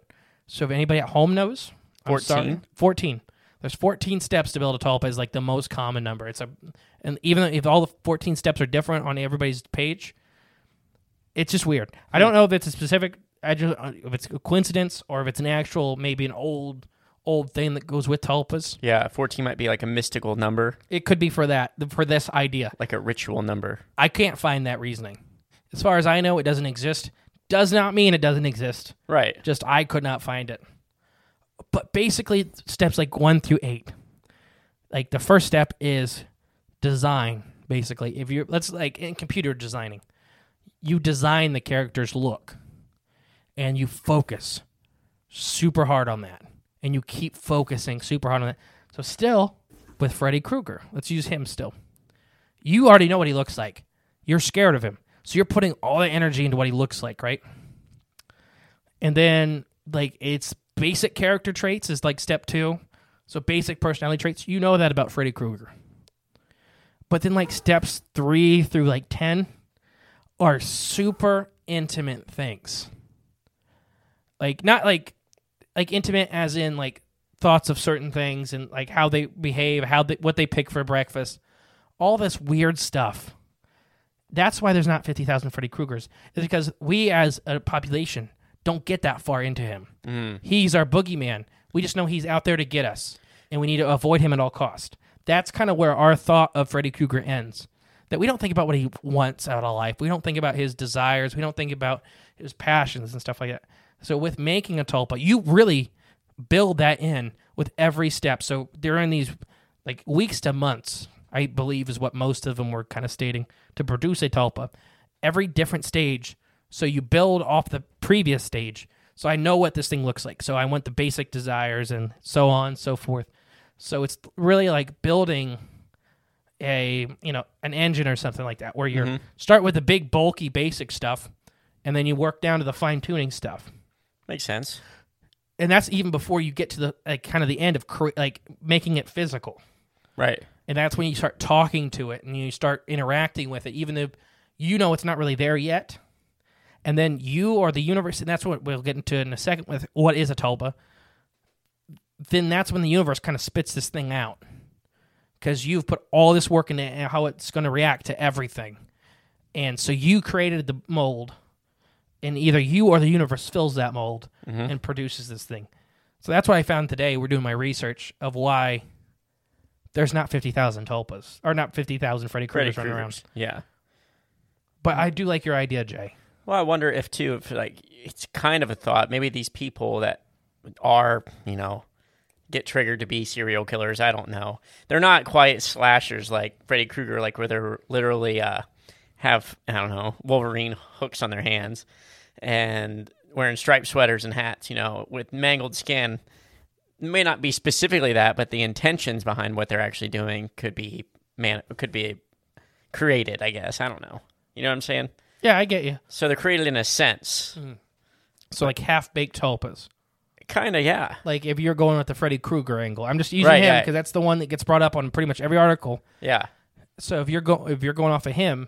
So if anybody at home knows... fourteen? fourteen. There's fourteen steps to build a tulpa is like the most common number. It's a, and even though if all the fourteen steps are different on everybody's page, it's just weird. I don't know if it's a specific, I just, if it's a coincidence or if it's an actual, maybe an old, old thing that goes with tulpas. Yeah, fourteen might be like a mystical number. It could be for that, for this idea. Like a ritual number. I can't find that reasoning. As far as I know, it doesn't exist. Does not mean it doesn't exist. Right. Just I could not find it. But basically, steps like one through eight. Like the first step is design. Basically, if you let's like in computer designing, you design the character's look, and you focus super hard on that, and you keep focusing super hard on that. So still with Freddy Krueger, let's use him still. You already know what he looks like. You're scared of him, so you're putting all the energy into what he looks like, right? And then like it's. Basic character traits is like step two. So basic personality traits, you know that about Freddy Krueger. But then like steps three through like ten are super intimate things. Like not like like intimate as in like thoughts of certain things and like how they behave, how they, what they pick for breakfast, all this weird stuff. That's why there's not fifty thousand Freddy Kruegers. It's because we as a population don't get that far into him. Mm. He's our boogeyman. We just know he's out there to get us, and we need to avoid him at all cost. That's kind of where our thought of Freddy Krueger ends. that we don't think about what he wants out of life. We don't think about his desires. We don't think about his passions and stuff like that. So with making a tulpa, you really build that in with every step. So during these like weeks to months, I believe is what most of them were kind of stating, to produce a tulpa, every different stage. So you build off the previous stage. So I know what this thing looks like. So I want the basic desires and so on and so forth. So it's really like building a, you know, an engine or something like that, where you mm-hmm. start with the big, bulky, basic stuff, and then you work down to the fine-tuning stuff. Makes sense. And that's even before you get to the like, kind of the end of cre- like making it physical. Right. And that's when you start talking to it and you start interacting with it, even though you know it's not really there yet. And then you or the universe, and that's what we'll get into in a second with what is a tulpa, then that's when the universe kind of spits this thing out. Because you've put all this work into how it's going to react to everything. And so you created the mold, and either you or the universe fills that mold mm-hmm. and produces this thing. So that's what I found today. We're doing my research of why there's not fifty thousand tulpas, or not fifty thousand Freddy Kruegers running around. Yeah. But I do like your idea, Jay. Well, I wonder if, too, if like it's kind of a thought. Maybe these people that are, you know, get triggered to be serial killers. I don't know. They're not quite slashers like Freddy Krueger, like where they're literally uh, have, I don't know, Wolverine hooks on their hands and wearing striped sweaters and hats, you know, with mangled skin. It may not be specifically that, but the intentions behind what they're actually doing could be man could be created, I guess. I don't know. You know what I'm saying? Yeah, I get you. So they're created in a sense. Mm. So but, like half-baked tulpas. Kind of, yeah. Like if you're going with the Freddy Krueger angle, I'm just using right, him because yeah. that's the one that gets brought up on pretty much every article. Yeah. So if you're going if you're going off of him,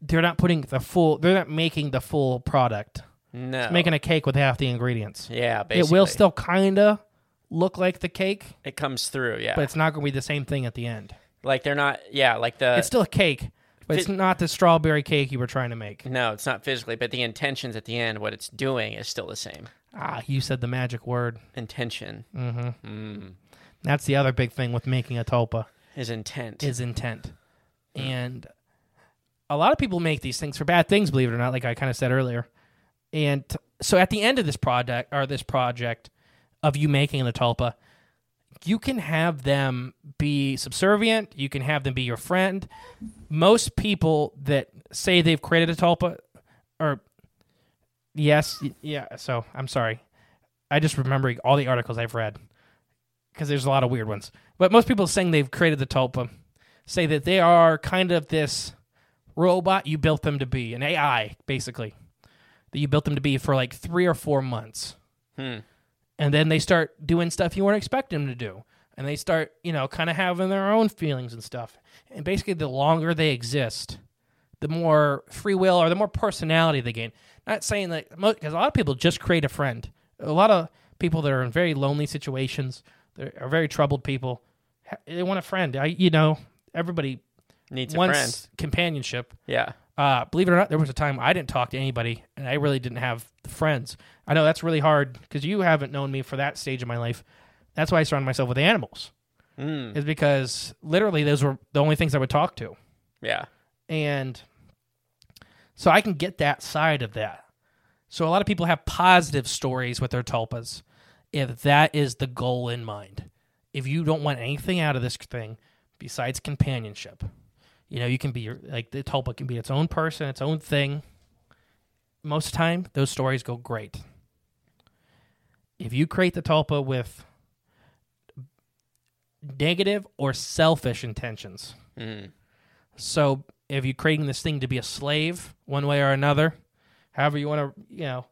they're not putting the full. They're not making the full product. No. It's making a cake with half the ingredients. Yeah, basically. It will still kind of look like the cake. It comes through, yeah. But it's not going to be the same thing at the end. Like they're not, yeah, like the. It's still a cake. But it's not the strawberry cake you were trying to make. No, it's not physically, but the intentions at the end, what it's doing, is still the same. Ah, you said the magic word. Intention. Mm-hmm. Mm. That's the other big thing with making a tulpa. Is intent. Is intent. Mm. And a lot of people make these things for bad things, believe it or not, like I kind of said earlier. And t- so at the end of this project, or this project of you making a tulpa, you can have them be subservient. You can have them be your friend. Most people that say they've created a tulpa are, yes, yeah, so I'm sorry. I just remembering all the articles I've read because there's a lot of weird ones. But most people saying they've created the tulpa say that they are kind of this robot you built them to be, an A I, basically, that you built them to be for like three or four months. Hmm. And then they start doing stuff you weren't expecting them to do. And they start, you know, kind of having their own feelings and stuff. And basically, the longer they exist, the more free will or the more personality they gain. Not saying that, because a lot of people just create a friend. A lot of people that are in very lonely situations, that are very troubled people, they want a friend. I, you know, everybody needs wants a friend. Companionship. Yeah. Uh, believe it or not, there was a time I didn't talk to anybody, and I really didn't have friends. I know that's really hard, because you haven't known me for that stage of my life. That's why I surround myself with animals, mm. is because literally those were the only things I would talk to. Yeah. And so I can get that side of that. So a lot of people have positive stories with their tulpas, if that is the goal in mind. If you don't want anything out of this thing besides companionship. You know, you can be, like, the tulpa can be its own person, its own thing. Most of the time, those stories go great. If you create the tulpa with negative or selfish intentions. Mm. So if you're creating this thing to be a slave one way or another, however you want to, you know,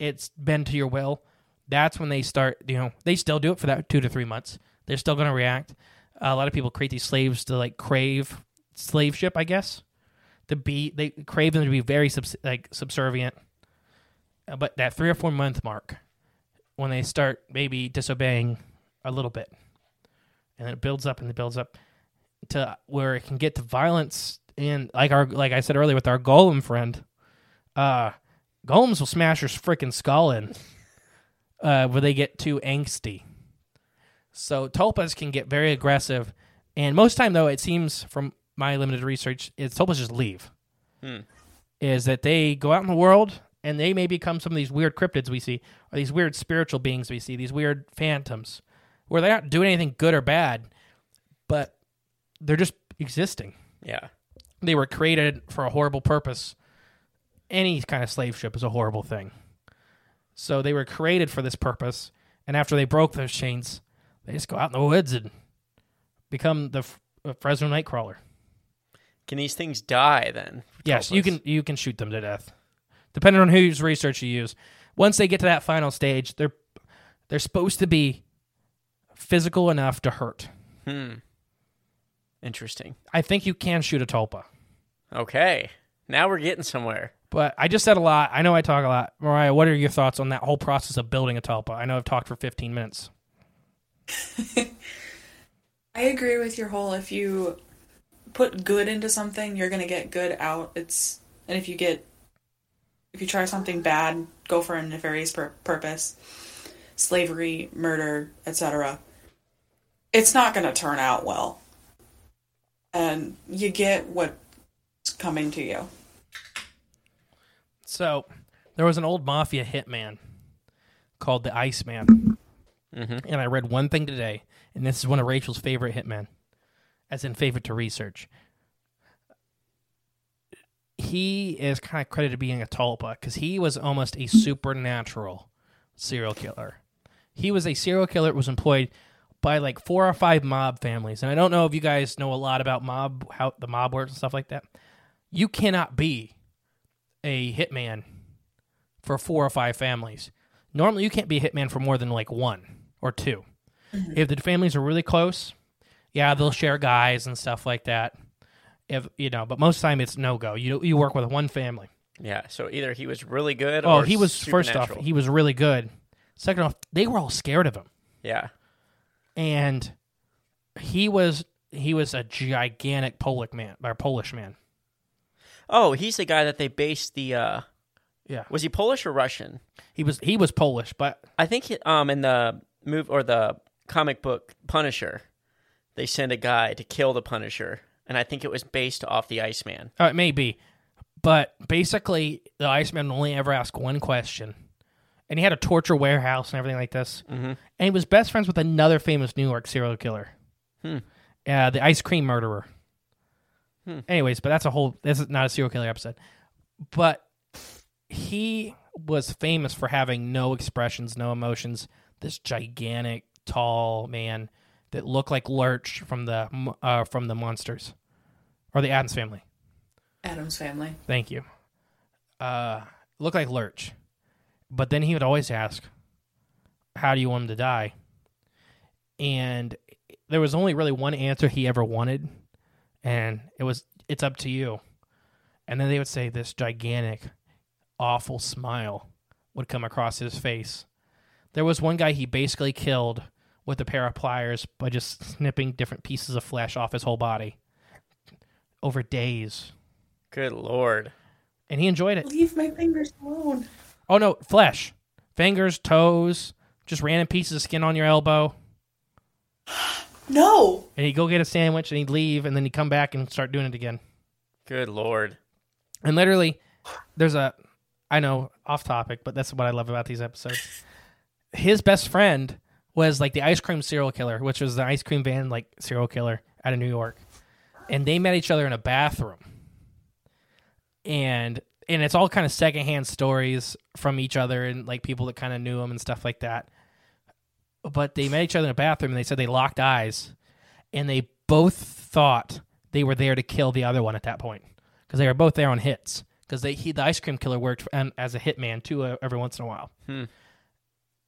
it's bend to your will, that's when they start, you know, they still do it for that two to three months. They're still going to react. A lot of people create these slaves to like crave slave ship, I guess. To be they crave them to be very subs- like subservient. Uh, but that three or four month mark, when they start maybe disobeying a little bit, and it builds up and it builds up to where it can get to violence. And like our like I said earlier with our golem friend, uh, golems will smash your freaking skull in uh, where they get too angsty. So tulpas can get very aggressive, and most of the time, though, it seems from my limited research, it's help us just leave, hmm. is that they go out in the world and they may become some of these weird cryptids we see, or these weird spiritual beings we see, these weird phantoms, where they're not doing anything good or bad, but they're just existing. Yeah. They were created for a horrible purpose. Any kind of slave ship is a horrible thing. So they were created for this purpose, and after they broke those chains, they just go out in the woods and become the F- Fresno Nightcrawler. Can these things die then? Yes, you can. You can shoot them to death, depending on whose research you use. Once they get to that final stage, they're they're supposed to be physical enough to hurt. Hmm. Interesting. I think you can shoot a tulpa. Okay, now we're getting somewhere. But I just said a lot. I know I talk a lot. Mariah, what are your thoughts on that whole process of building a tulpa? I know I've talked for fifteen minutes. I agree with your whole, if you put good into something, you're going to get good out. It's And if you get, if you try something bad, go for a nefarious pur- purpose, slavery, murder, et cetera, it's not going to turn out well. And you get what's coming to you. So, there was an old mafia hitman called the Iceman. Mm-hmm. And I read one thing today, and this is one of Rachel's favorite hitmen, as in favorite to research. He is kind of credited being a tulpa, because he was almost a supernatural serial killer. He was a serial killer that was employed by like four or five mob families. And I don't know if you guys know a lot about mob, how the mob works and stuff like that. You cannot be a hitman for four or five families. Normally, you can't be a hitman for more than like one or two. Mm-hmm. If the families are really close, yeah, they'll share guys and stuff like that. If you know, but most of the time it's no go. You you work with one family. Yeah, so either he was really good. Oh, or he was first off, he was really good. Second off, they were all scared of him. Yeah, and he was he was a gigantic Polish man or Polish man. Oh, he's the guy that they based the. Uh, yeah, was he Polish or Russian? He was. He was Polish, but I think he, um in the move or the comic book Punisher, they send a guy to kill the Punisher, and I think it was based off the Iceman. Oh, it may be, but basically the Iceman only ever asked one question, and he had a torture warehouse and everything like this, mm-hmm. and he was best friends with another famous New York serial killer, hmm. uh, the ice cream murderer. Hmm. Anyways, but that's a whole... This is not a serial killer episode. But he was famous for having no expressions, no emotions. This gigantic, tall man that looked like Lurch from the uh, from the Monsters. Or the Addams Family. Addams Family. Thank you. Uh, looked like Lurch. But then he would always ask, how do you want him to die? And there was only really one answer he ever wanted. And it was, it's up to you. And then they would say this gigantic, awful smile would come across his face. There was one guy he basically killed with a pair of pliers by just snipping different pieces of flesh off his whole body over days. Good Lord. And he enjoyed it. Leave my fingers alone. Oh, no, flesh. Fingers, toes, just random pieces of skin on your elbow. No. And he'd go get a sandwich, and he'd leave, and then he'd come back and start doing it again. Good Lord. And literally, there's a, I know, off topic, but that's what I love about these episodes. His best friend was like the ice cream serial killer, which was the ice cream van like serial killer out of New York. And they met each other in a bathroom. And and it's all kind of secondhand stories from each other and like people that kind of knew him and stuff like that. But they met each other in a bathroom, and they said they locked eyes, and they both thought they were there to kill the other one at that point, because they were both there on hits, because they he, the ice cream killer worked for, um, as a hitman, too, uh, every once in a while. Hmm.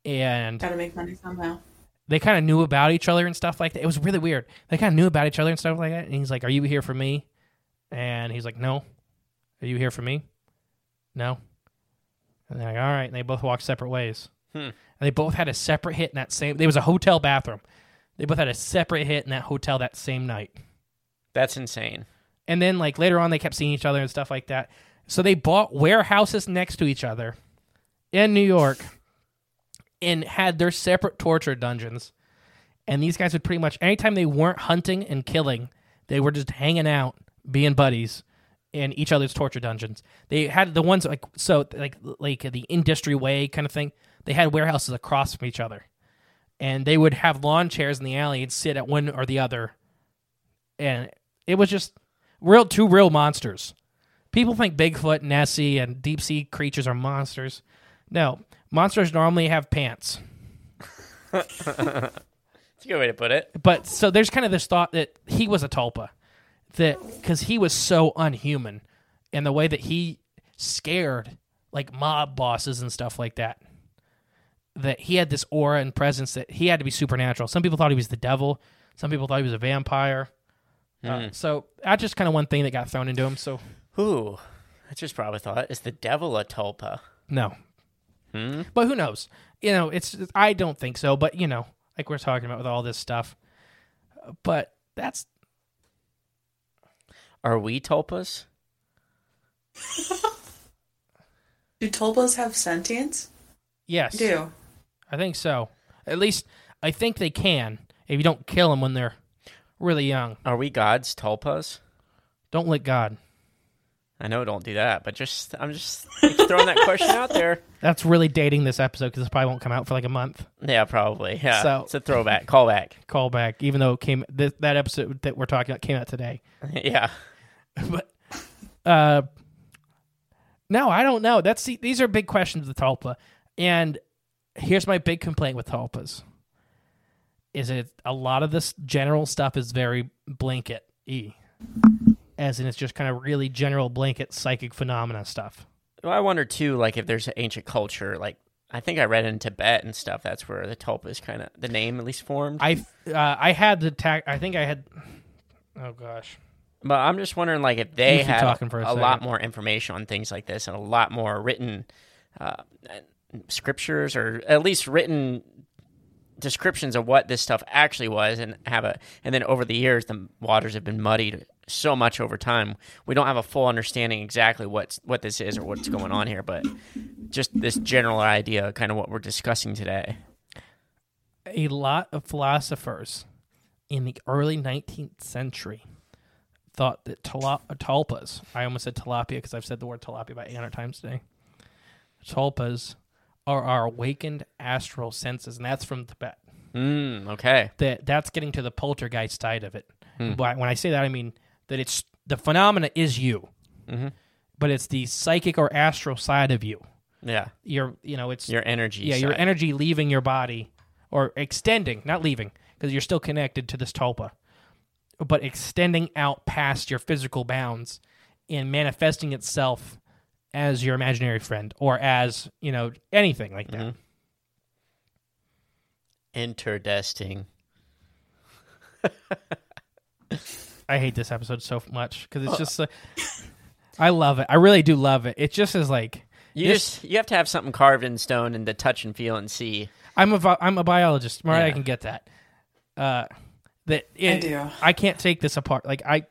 And gotta make money somehow. They kind of knew about each other and stuff like that. It was really weird. They kind of knew about each other and stuff like that, and he's like, are you here for me? And he's like, no. Are you here for me? No. And they're like, all right, and they both walked separate ways. Hmm. And they both had a separate hit in that same... There was a hotel bathroom. They both had a separate hit in that hotel that same night. That's insane. And then, like, later on, they kept seeing each other and stuff like that. So they bought warehouses next to each other in New York and had their separate torture dungeons. And these guys would pretty much... Anytime they weren't hunting and killing, They were just hanging out, being buddies in each other's torture dungeons. They had the ones like so like like the industry way kind of thing. They had warehouses across from each other, and they would have lawn chairs in the alley and sit at one or the other. And it was just real two real monsters. People think Bigfoot, Nessie, and deep sea creatures are monsters. No, monsters normally have pants. That's a good way to put it. But so there's kind of this thought that he was a tulpa, that because he was so unhuman, and the way that he scared like mob bosses and stuff like that, that he had this aura and presence that he had to be supernatural. Some people thought he was the devil. Some people thought he was a vampire. Mm. Uh, so that's just kind of one thing that got thrown into him. So, ooh, I just probably thought, is the devil a tulpa? No. Hmm? But who knows? You know, it's I don't think so, but, you know, like we're talking about with all this stuff. But that's... Are we tulpas? Do tulpas have sentience? Yes. They do. I think so. At least, I think they can, if you don't kill them when they're really young. Are we God's tulpas? Don't lick God. I know, don't do that, but just I'm just throwing that question out there. That's really dating this episode because this probably won't come out for like a month. Yeah, probably. Yeah, so, it's a throwback, callback, callback. Even though it came th- that episode that we're talking about came out today. Yeah, but uh, no, I don't know. That's the, these are big questions of the tulpa, and here's my big complaint with tulpas: is it a lot of this general stuff is very blanket-y. As in, it's just kind of really general blanket psychic phenomena stuff. Well, I wonder, too, like, if there's an ancient culture, like, I think I read in Tibet and stuff, that's where the tulpas kind of, the name at least formed. I uh, I had the, ta- I think I had, oh gosh. But I'm just wondering, like, if they had talking for a, a lot more information on things like this and a lot more written uh, scriptures or at least written descriptions of what this stuff actually was, and have a, and then over the years, the waters have been muddied so much over time. We don't have a full understanding exactly what's, what this is or what's going on here, but just this general idea, kind of what we're discussing today. A lot of philosophers in the early nineteenth century thought that tula- tulpas, I almost said tilapia because I've said the word tilapia about eight hundred times today, tulpas are our awakened astral senses, and that's from Tibet. Mm, okay. That, that's getting to the poltergeist side of it. Mm. But when I say that, I mean that it's the phenomena is you, mm-hmm. but it's the psychic or astral side of you. Yeah, your you know it's your energy. Yeah, side. Your energy leaving your body or extending, not leaving, because you're still connected to this tulpa, but extending out past your physical bounds and manifesting itself as your imaginary friend or as you know anything like that. Mm-hmm. Interdesting. I hate this episode so much because it's just. Uh, I love it. I really do love it. It just is like you this, just you have to have something carved in stone and to touch and feel and see. I'm a I'm a biologist. Mariah yeah. can get that. Uh, that it, I do. I can't take this apart. Like I,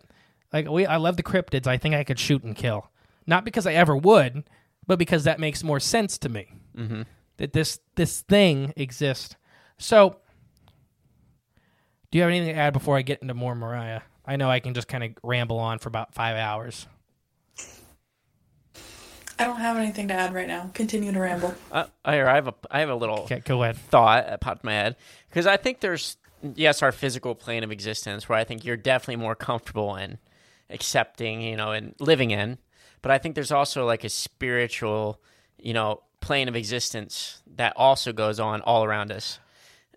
like we. I love the cryptids. I think I could shoot and kill, not because I ever would, but because that makes more sense to me. Mm-hmm. That this this thing exists. So, do you have anything to add before I get into more Mariah? I know I can just kind of ramble on for about five hours. I don't have anything to add right now. Continue to ramble. Uh, here, I have a, I have a little okay, go ahead. thought that popped in my head. Because I think there's, yes, our physical plane of existence where I think you're definitely more comfortable in accepting, you know, and living in. But I think there's also like a spiritual, you know, plane of existence that also goes on all around us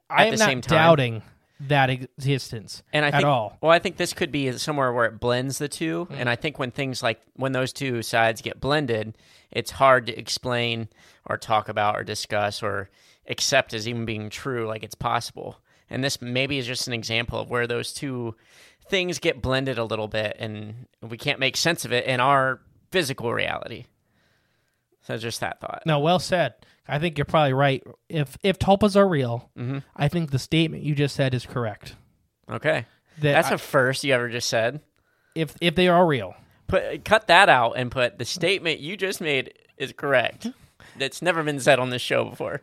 at I am the not same time. Doubting that existence and I think, at all. Well, I think this could be somewhere where it blends the two, mm. and I think when things like, when those two sides get blended, it's hard to explain or talk about or discuss or accept as even being true, like it's possible. And this maybe is just an example of where those two things get blended a little bit, and we can't make sense of it in our physical reality. So just that thought. No, well said. I think you're probably right. If if tulpas are real, mm-hmm. I think the statement you just said is correct. Okay. That That's I, a first you ever just said. If if they are real. Put, cut that out and put the statement you just made is correct. That's never been said on this show before.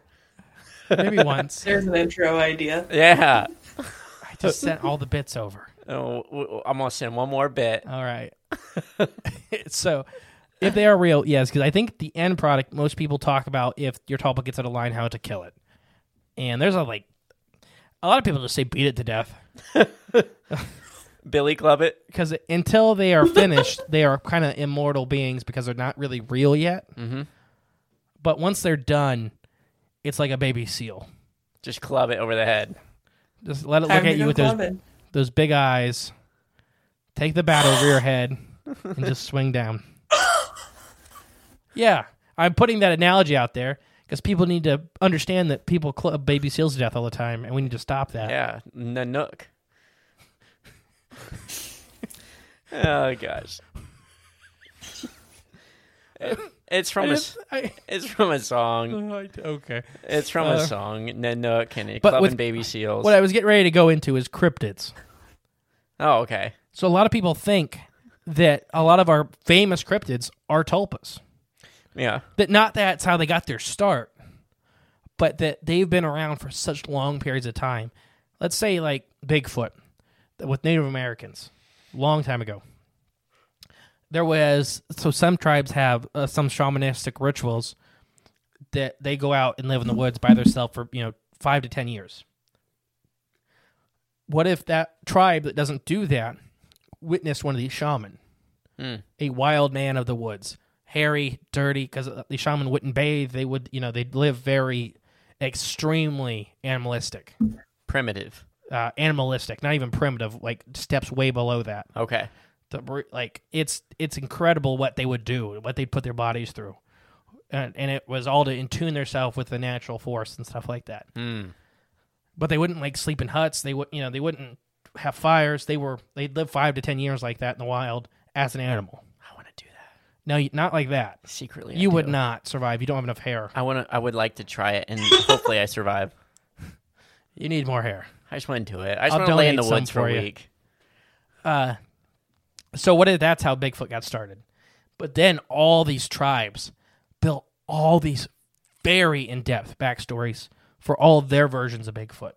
Maybe once. There's an intro idea. Yeah. I just sent all the bits over. Oh, I'm going to send one more bit. All right. So if they are real, yes, because I think the end product, most people talk about if your tulpa gets out of line, how to kill it. And there's a like, a lot of people just say beat it to death. Billy club it. Because until they are finished, they are kind of immortal beings because they're not really real yet. Mm-hmm. But once they're done, it's like a baby seal. Just club it over the head. Just let it look at you with those, those big eyes. Take the bat over your head and just swing down. Yeah, I'm putting that analogy out there because people need to understand that people club baby seals to death all the time, and we need to stop that. Yeah, nanook. Oh, gosh. it, it's, from just, a, I, it's from a song. I, okay. It's from uh, a song, nanook, and clubbing baby seals. What I was getting ready to go into is cryptids. Oh, okay. So a lot of people think that a lot of our famous cryptids are tulpas. Yeah. That not that's how they got their start, but that they've been around for such long periods of time. Let's say like Bigfoot with Native Americans, long time ago. There was, so some tribes have uh, some shamanistic rituals that they go out and live in the woods by themselves for, you know, five to ten years. What if that tribe that doesn't do that witnessed one of these shaman, mm. a wild man of the woods? Hairy, dirty, because the shaman wouldn't bathe. They would, you know, they'd live very extremely animalistic. Primitive. Uh, animalistic, not even primitive, like steps way below that. Okay. The, like, it's it's incredible what they would do, what they'd put their bodies through. And, and it was all to intune themselves with the natural force and stuff like that. Mm. But they wouldn't, like, sleep in huts. They would, you know, they wouldn't have fires. They were, they'd live five to ten years like that in the wild as an animal. No, not like that. Secretly, I you do. Would not survive. You don't have enough hair. I want to. I would like to try it, and hopefully, I survive. You need more hair. I just went into it. I just want to lay in the woods for a week. Uh, so what? If that's how Bigfoot got started. But then all these tribes built all these very in-depth backstories for all of their versions of Bigfoot.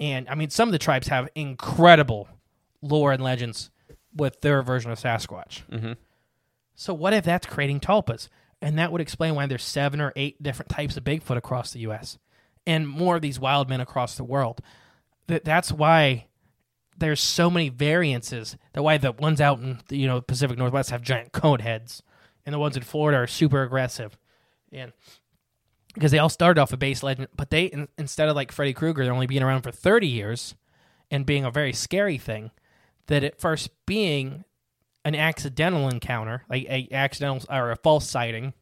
And I mean, some of the tribes have incredible lore and legends with their version of Sasquatch. Mm-hmm. So what if that's creating tulpas? And that would explain why there's seven or eight different types of Bigfoot across the U S and more of these wild men across the world. That That's why there's so many variances. That's why the ones out in the, you know, Pacific Northwest have giant cone heads, and the ones in Florida are super aggressive. And because they all started off a base legend, but they, in, instead of like Freddy Krueger, they're only being around for thirty years and being a very scary thing, that at first being an accidental encounter, like a accidental or a false sighting,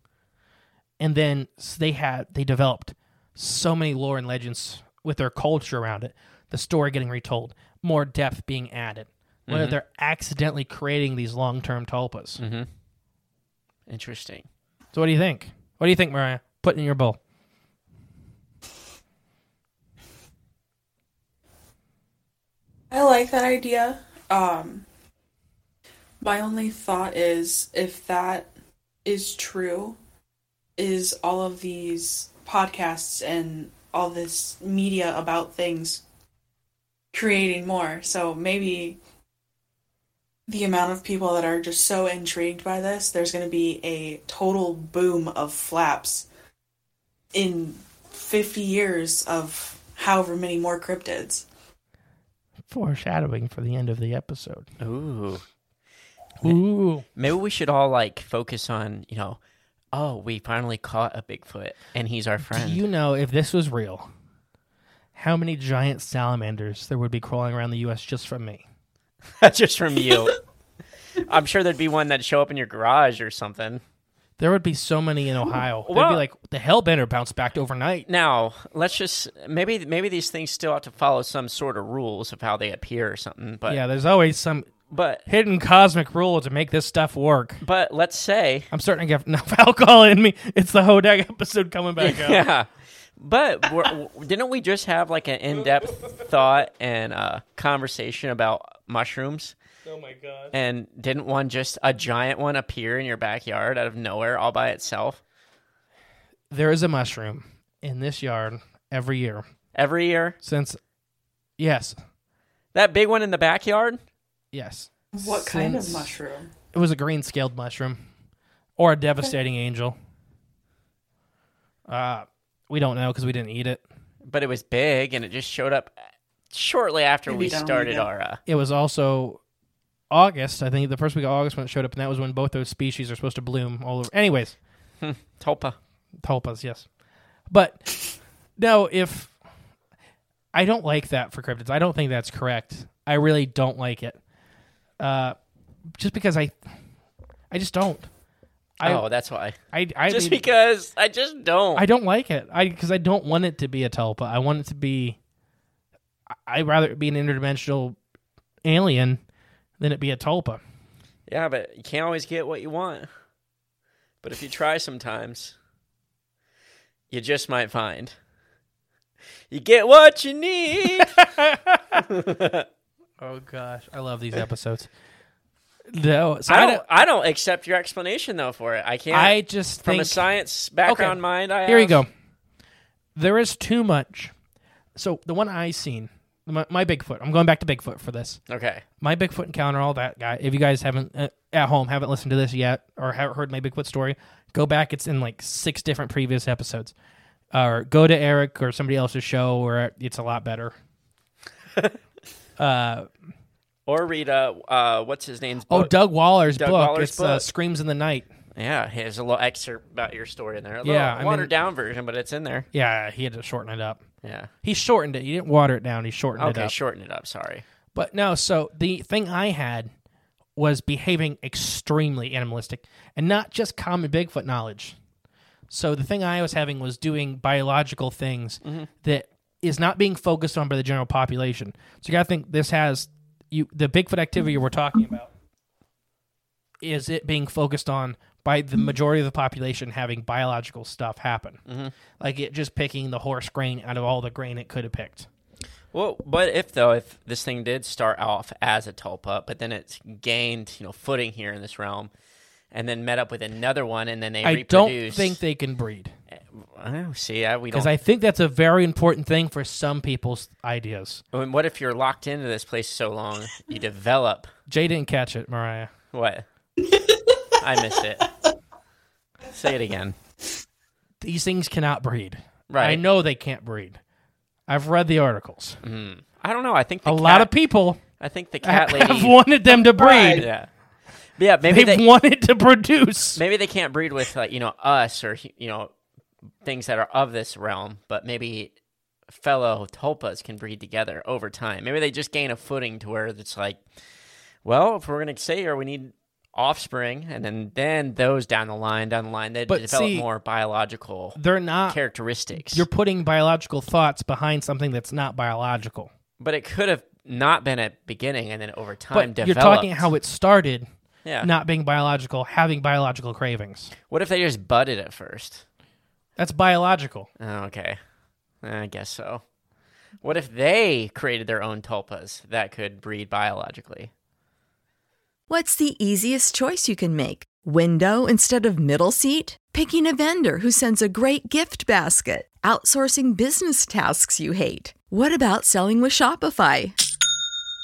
and then they had they developed so many lore and legends with their culture around it. The story getting retold, more depth being added. Mm-hmm. Whether they're accidentally creating these long-term tulpas. Mm-hmm. Interesting. So, what do you think? What do you think, Mariah? Put in your bowl. I like that idea. Um. My only thought is, if that is true, is all of these podcasts and all this media about things creating more. So maybe the amount of people that are just so intrigued by this, there's going to be a total boom of flaps in fifty years of however many more cryptids. Foreshadowing for the end of the episode. Ooh. Ooh. Maybe we should all like focus on, you know, oh, we finally caught a Bigfoot and he's our friend. Do you know, if this was real, how many giant salamanders there would be crawling around the U S just from me? Just from you. I'm sure there'd be one that'd show up in your garage or something. There would be so many in Ohio. Well, they'd be like, the hellbender bounced back overnight. Now, let's just, maybe maybe these things still have to follow some sort of rules of how they appear or something. But yeah, there's always some... But hidden cosmic rule to make this stuff work. But let's say I'm starting to get enough alcohol in me. It's the Hodag episode coming back up. Yeah, but we're, didn't we just have like an in-depth thought and uh, conversation about mushrooms? Oh my god! And didn't one just a giant one appear in your backyard out of nowhere, all by itself? There is a mushroom in this yard every year. Every year since, yes. That big one in the backyard? Yes. What Since kind of mushroom? It was a green-scaled mushroom. Or a devastating angel. Uh, we don't know because we didn't eat it. But it was big, and it just showed up shortly after Maybe we started our... Uh... It was also August, I think, the first week of August when it showed up, and that was when both those species are supposed to bloom all over. Anyways. Hmm. Tulpa. Tulpas, yes. But, no, if... I don't like that for cryptids. I don't think that's correct. I really don't like it. Uh, just because I... I just don't. I, oh, that's why. I, I just leave, because I just don't. I don't like it. I because I don't want it to be a tulpa. I want it to be. I'd rather it be an interdimensional alien than it be a tulpa. Yeah, but you can't always get what you want. But if you try, sometimes you just might find you get what you need. Oh gosh, I love these episodes. No, so I don't. I don't, I don't accept your explanation though for it. I can't. I just from think, a science background okay, mind. I here have... you go. There is too much. So the one I seen, my, my Bigfoot. I'm going back to Bigfoot for this. Okay. My Bigfoot encounter, all that guy. If you guys haven't uh, at home haven't listened to this yet or haven't heard my Bigfoot story, go back. It's in like six different previous episodes. Uh, or go to Eric or somebody else's show, or it's a lot better. uh. Or read, uh, uh, what's his name's book? Oh, Doug Waller's Doug book. Waller's it's book. Uh, Screams in the Night. Yeah, there's a little excerpt about your story in there. A little yeah, watered-down I mean, version, but it's in there. Yeah, he had to shorten it up. Yeah. He shortened it. He didn't water it down. He shortened okay, it up. Okay, shorten it up. Sorry. But no, so the thing I had was behaving extremely animalistic, and not just common Bigfoot knowledge. So the thing I was having was doing biological things mm-hmm. that is not being focused on by the general population. So you got to think this has... You, the Bigfoot activity we're talking about is it being focused on by the majority of the population having biological stuff happen. Mm-hmm. Like it just picking the horse grain out of all the grain it could have picked. Well, but if though, if this thing did start off as a tulpa, but then it's gained, you know, footing here in this realm and then met up with another one and then they I reproduce. I don't think they can breed. Oh, see, I, we don't. Because I think that's a very important thing for some people's ideas. I mean, what if you're locked into this place so long you develop? Jay didn't catch it, Mariah. What? I missed it. Say it again. These things cannot breed. Right. I know they can't breed. I've read the articles. Mm. I don't know. I think the a cat, lot of people. I think the cat lady have wanted them to breed. Right. Yeah. Yeah. Maybe they wanted to produce. Maybe they can't breed with like you know us or you know. Things that are of this realm, but maybe fellow tulpas can breed together over time. Maybe they just gain a footing to where it's like, well, if we're going to say here, we need offspring, and then, then those down the line, down the line, they develop see, more biological they're not, characteristics. You're putting biological thoughts behind something that's not biological. But it could have not been at beginning, and then over time but developed. You're talking how it started, yeah. Not being biological, having biological cravings. What if they just budded at first? That's biological. Oh, okay. I guess so. What if they created their own tulpas that could breed biologically? What's the easiest choice you can make? Window instead of middle seat? Picking a vendor who sends a great gift basket? Outsourcing business tasks you hate? What about selling with Shopify?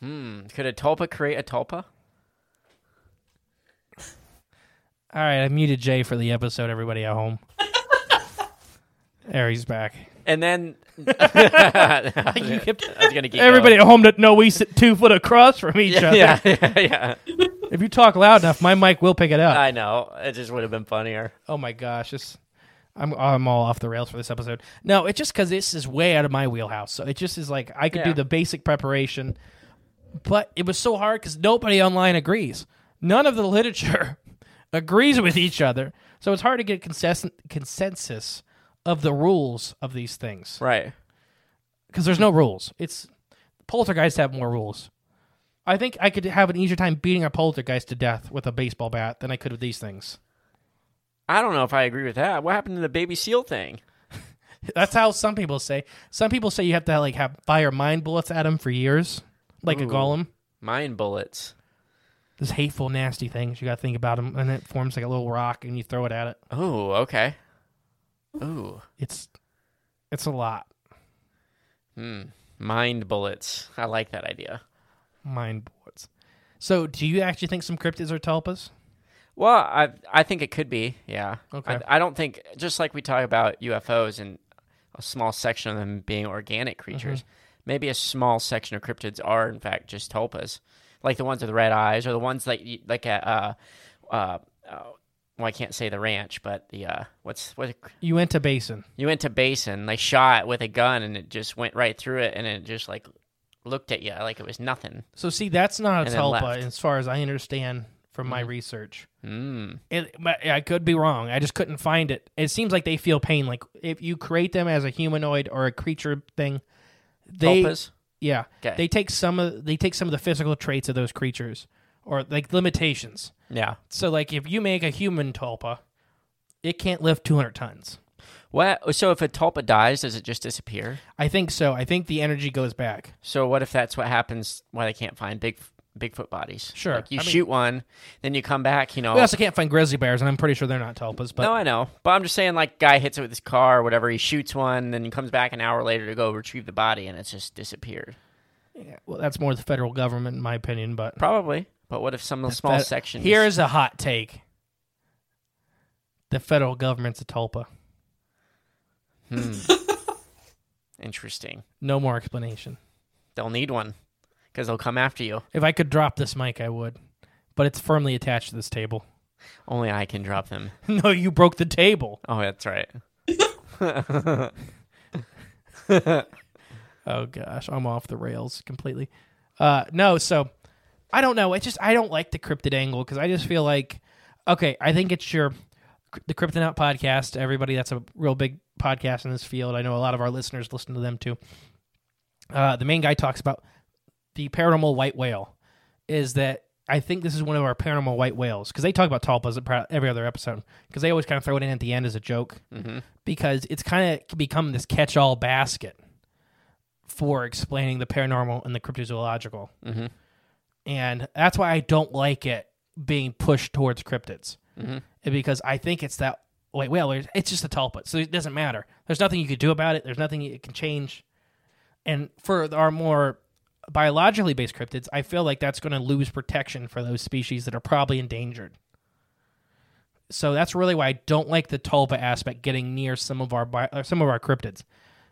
Hmm. Could a tulpa create a tulpa? All right, I muted Jay for the episode, everybody at home. There, he's back. And then... you kept, I was gonna keep everybody going. At home that know we sit two foot across from each yeah, other. Yeah, yeah, yeah. If you talk loud enough, my mic will pick it up. I know. It just would have been funnier. Oh, my gosh. It's, I'm I'm all off the rails for this episode. No, it's just because this is way out of my wheelhouse. So it just is like I could yeah. do the basic preparation, but it was so hard because nobody online agrees. None of the literature agrees with each other. So it's hard to get a consens- consensus of the rules of these things. Right. Because there's no rules. It's poltergeists have more rules. I think I could have an easier time beating a poltergeist to death with a baseball bat than I could with these things. I don't know if I agree with that. What happened to the baby seal thing? That's how some people say. Some people say you have to like have fire mind bullets at them for years, like Ooh, a golem. Mind bullets. Those hateful, nasty things. You got to think about them, and it forms like a little rock, and you throw it at it. Oh, okay. Ooh, it's it's a lot. Hmm. Mind bullets. I like that idea. Mind bullets. So, do you actually think some cryptids are tulpas? Well, I I think it could be, yeah. Okay. I, I don't think, just like we talk about U F Os and a small section of them being organic creatures, mm-hmm. maybe a small section of cryptids are, in fact, just tulpas. Like the ones with the red eyes or the ones like, like at, uh, uh, uh, well, I can't say the ranch, but the, uh, what's, what? Uinta Basin. Uinta Basin. They shot with a gun and it just went right through it and it just like looked at you like it was nothing. So, see, that's not a tulpa as far as I understand. From my mm. research, mm. It, I could be wrong. I just couldn't find it. It seems like they feel pain. Like if you create them as a humanoid or a creature thing, they Tulpas? yeah, okay. they take some of they take some of the physical traits of those creatures or like limitations. Yeah. So like if you make a human tulpa, it can't lift two hundred tons. What? So if a tulpa dies, does it just disappear? I think so. I think the energy goes back. So what if that's what happens? Why they can't find big. Bigfoot bodies. Sure. Like you I shoot mean, one, then you come back, you know. We also can't find grizzly bears, and I'm pretty sure they're not tulpas. But... No, I know. But I'm just saying, like, guy hits it with his car or whatever, he shoots one, then he comes back an hour later to go retrieve the body, and it's just disappeared. Yeah, well, that's more the federal government, in my opinion, but... Probably. But what if some small fed- section... Here's a hot take. The federal government's a tulpa. Hmm. Interesting. No more explanation. They'll need one. Because they'll come after you. If I could drop this mic, I would. But it's firmly attached to this table. Only I can drop them. No, you broke the table. Oh, that's right. Oh, gosh. I'm off the rails completely. Uh, no, so I don't know. It's just I don't like the cryptid angle because I just feel like, okay, I think it's your the Cryptonaut podcast. Everybody, that's a real big podcast in this field. I know a lot of our listeners listen to them, too. Uh, the main guy talks about... The paranormal white whale is that I think this is one of our paranormal white whales because they talk about tulpas every other episode because they always kind of throw it in at the end as a joke mm-hmm. because it's kind of become this catch-all basket for explaining the paranormal and the cryptozoological. Mm-hmm. And that's why I don't like it being pushed towards cryptids mm-hmm. because I think it's that white whale. It's just a tulpa, so it doesn't matter. There's nothing you could do about it. There's nothing it can change. And for our more... biologically based cryptids, I feel like that's going to lose protection for those species that are probably endangered. So that's really why I don't like the tulpa aspect getting near some of our bio- some of our cryptids,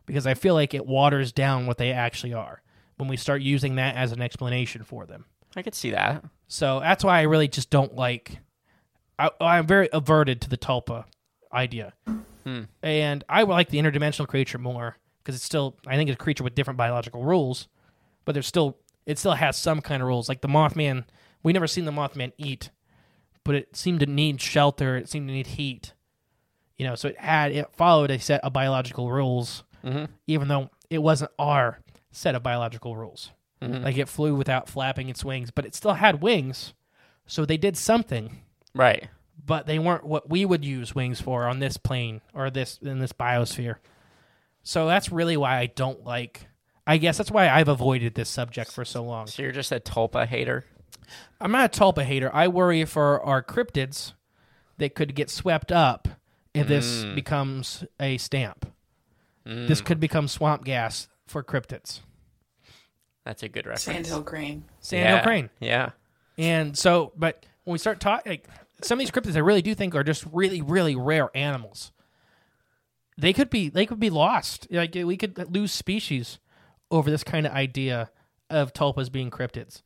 because I feel like it waters down what they actually are when we start using that as an explanation for them. I could see that. So that's why I really just don't like... I, I'm very averted to the tulpa idea. Hmm. And I like the interdimensional creature more, because it's still, I think, it's a creature with different biological rules. But there's still, it still has some kind of rules. Like the Mothman, we never seen the Mothman eat, but it seemed to need shelter. It seemed to need heat, you know. So it had, it followed a set of biological rules, mm-hmm. even though it wasn't our set of biological rules. Mm-hmm. Like it flew without flapping its wings, but it still had wings, so they did something, right? But they weren't what we would use wings for on this plane or this in this biosphere. So that's really why I don't like. I guess that's why I've avoided this subject for so long. So you're just a tulpa hater? I'm not a tulpa hater. I worry for our cryptids that could get swept up if mm. this becomes a stamp. Mm. This could become swamp gas for cryptids. That's a good reference. Sandhill crane. Sandhill yeah. crane. Yeah. And so, but when we start talking, like, some of these cryptids I really do think are just really, really rare animals. They could be, they could be lost. Like we could lose species over this kind of idea of tulpas being cryptids,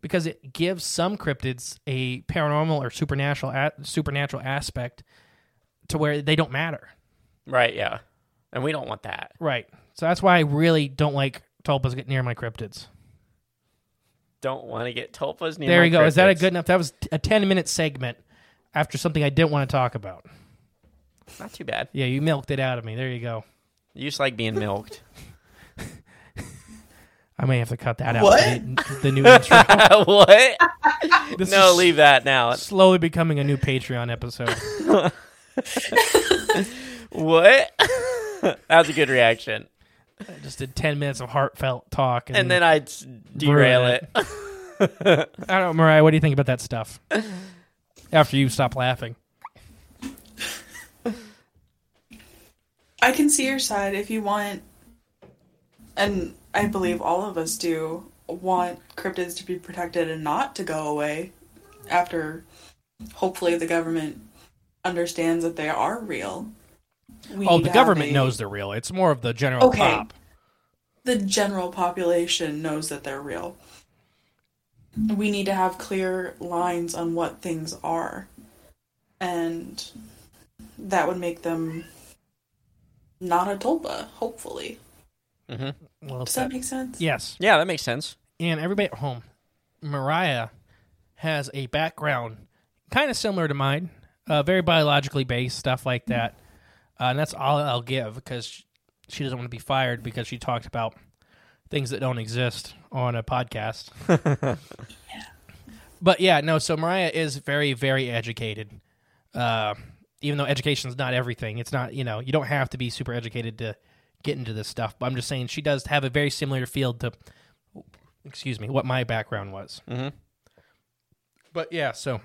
because it gives some cryptids a paranormal or supernatural a- supernatural aspect to where they don't matter. Right, yeah. And we don't want that. Right. So that's why I really don't like tulpas getting near my cryptids. Don't want to get tulpas near there my you go. Cryptids. Is that a good enough? That was a ten-minute segment after something I didn't want to talk about. Not too bad. Yeah, you milked it out of me. There you go. You just like being milked. I may have to cut that out. What? The, the new intro. What? This no, leave that now. Slowly becoming a new Patreon episode. What? That was a good reaction. I just did ten minutes of heartfelt talk. And, and then I'd derail it. it. I don't know, Mariah, what do you think about that stuff? After you stop laughing. I can see your side if you want, and I believe all of us do want cryptids to be protected and not to go away after hopefully the government understands that they are real. We oh, the government a... knows they're real. It's more of the general okay. pop. The general population knows that they're real. We need to have clear lines on what things are, and that would make them not a tulpa, hopefully. Mm-hmm. Well, does that, that make sense? Yes. Yeah, that makes sense. And everybody at home, Mariah has a background kind of similar to mine, uh, very biologically based, stuff like that. Uh, and that's all I'll give because she doesn't want to be fired because she talked about things that don't exist on a podcast. Yeah. But yeah, no, so Mariah is very, very educated. Uh, even though education's not everything. It's not, you know, you don't have to be super educated to get into this stuff. But I'm just saying she does have a very similar field to, excuse me, what my background was. Mm-hmm. But yeah, so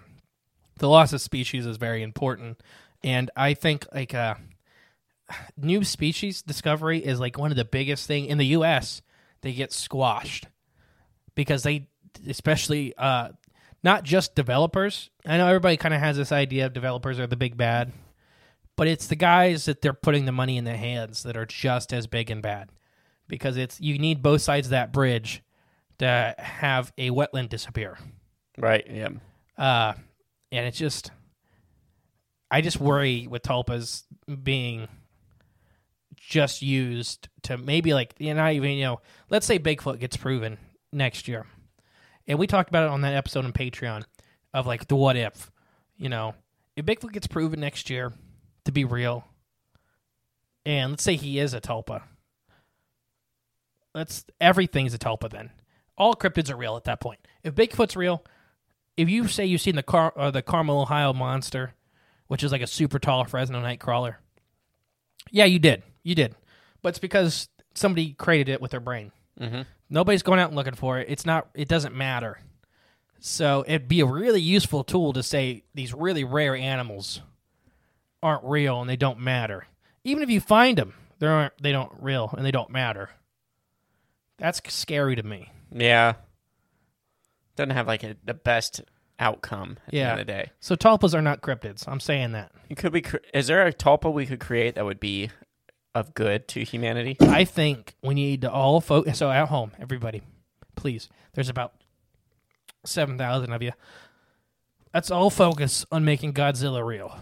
the loss of species is very important. And I think like uh, new species discovery is like one of the biggest thing in the U S They get squashed because they, especially uh, not just developers. I know everybody kind of has this idea of developers are the big bad, but it's the guys that they're putting the money in their hands that are just as big and bad because it's you need both sides of that bridge to have a wetland disappear. Right. Yeah. Uh, and it's just. I just worry with tulpas being just used to maybe like, you know, even, you know, let's say Bigfoot gets proven next year. And we talked about it on that episode on Patreon of like the what if, you know, if Bigfoot gets proven next year to be real, and let's say he is a tulpa. Let's, everything's a tulpa then. All cryptids are real at that point. If Bigfoot's real, if you say you've seen the car, or the Carmel, Ohio monster, which is like a super tall Fresno Nightcrawler. Yeah, you did. You did. But it's because somebody created it with their brain. Mm-hmm. Nobody's going out and looking for it. It's not. It doesn't matter. So it'd be a really useful tool to say these really rare animals aren't real and they don't matter. Even if you find them, they aren't. They don't real and they don't matter. That's scary to me. Yeah. Doesn't have like a, the best outcome at yeah. the end of the day. So tulpas are not cryptids. I'm saying that. Could we? Is there a tulpa we could create that would be of good to humanity? I think we need to all focus. So at home, everybody, please. There's about seven thousand of you. Let's all focus on making Godzilla real.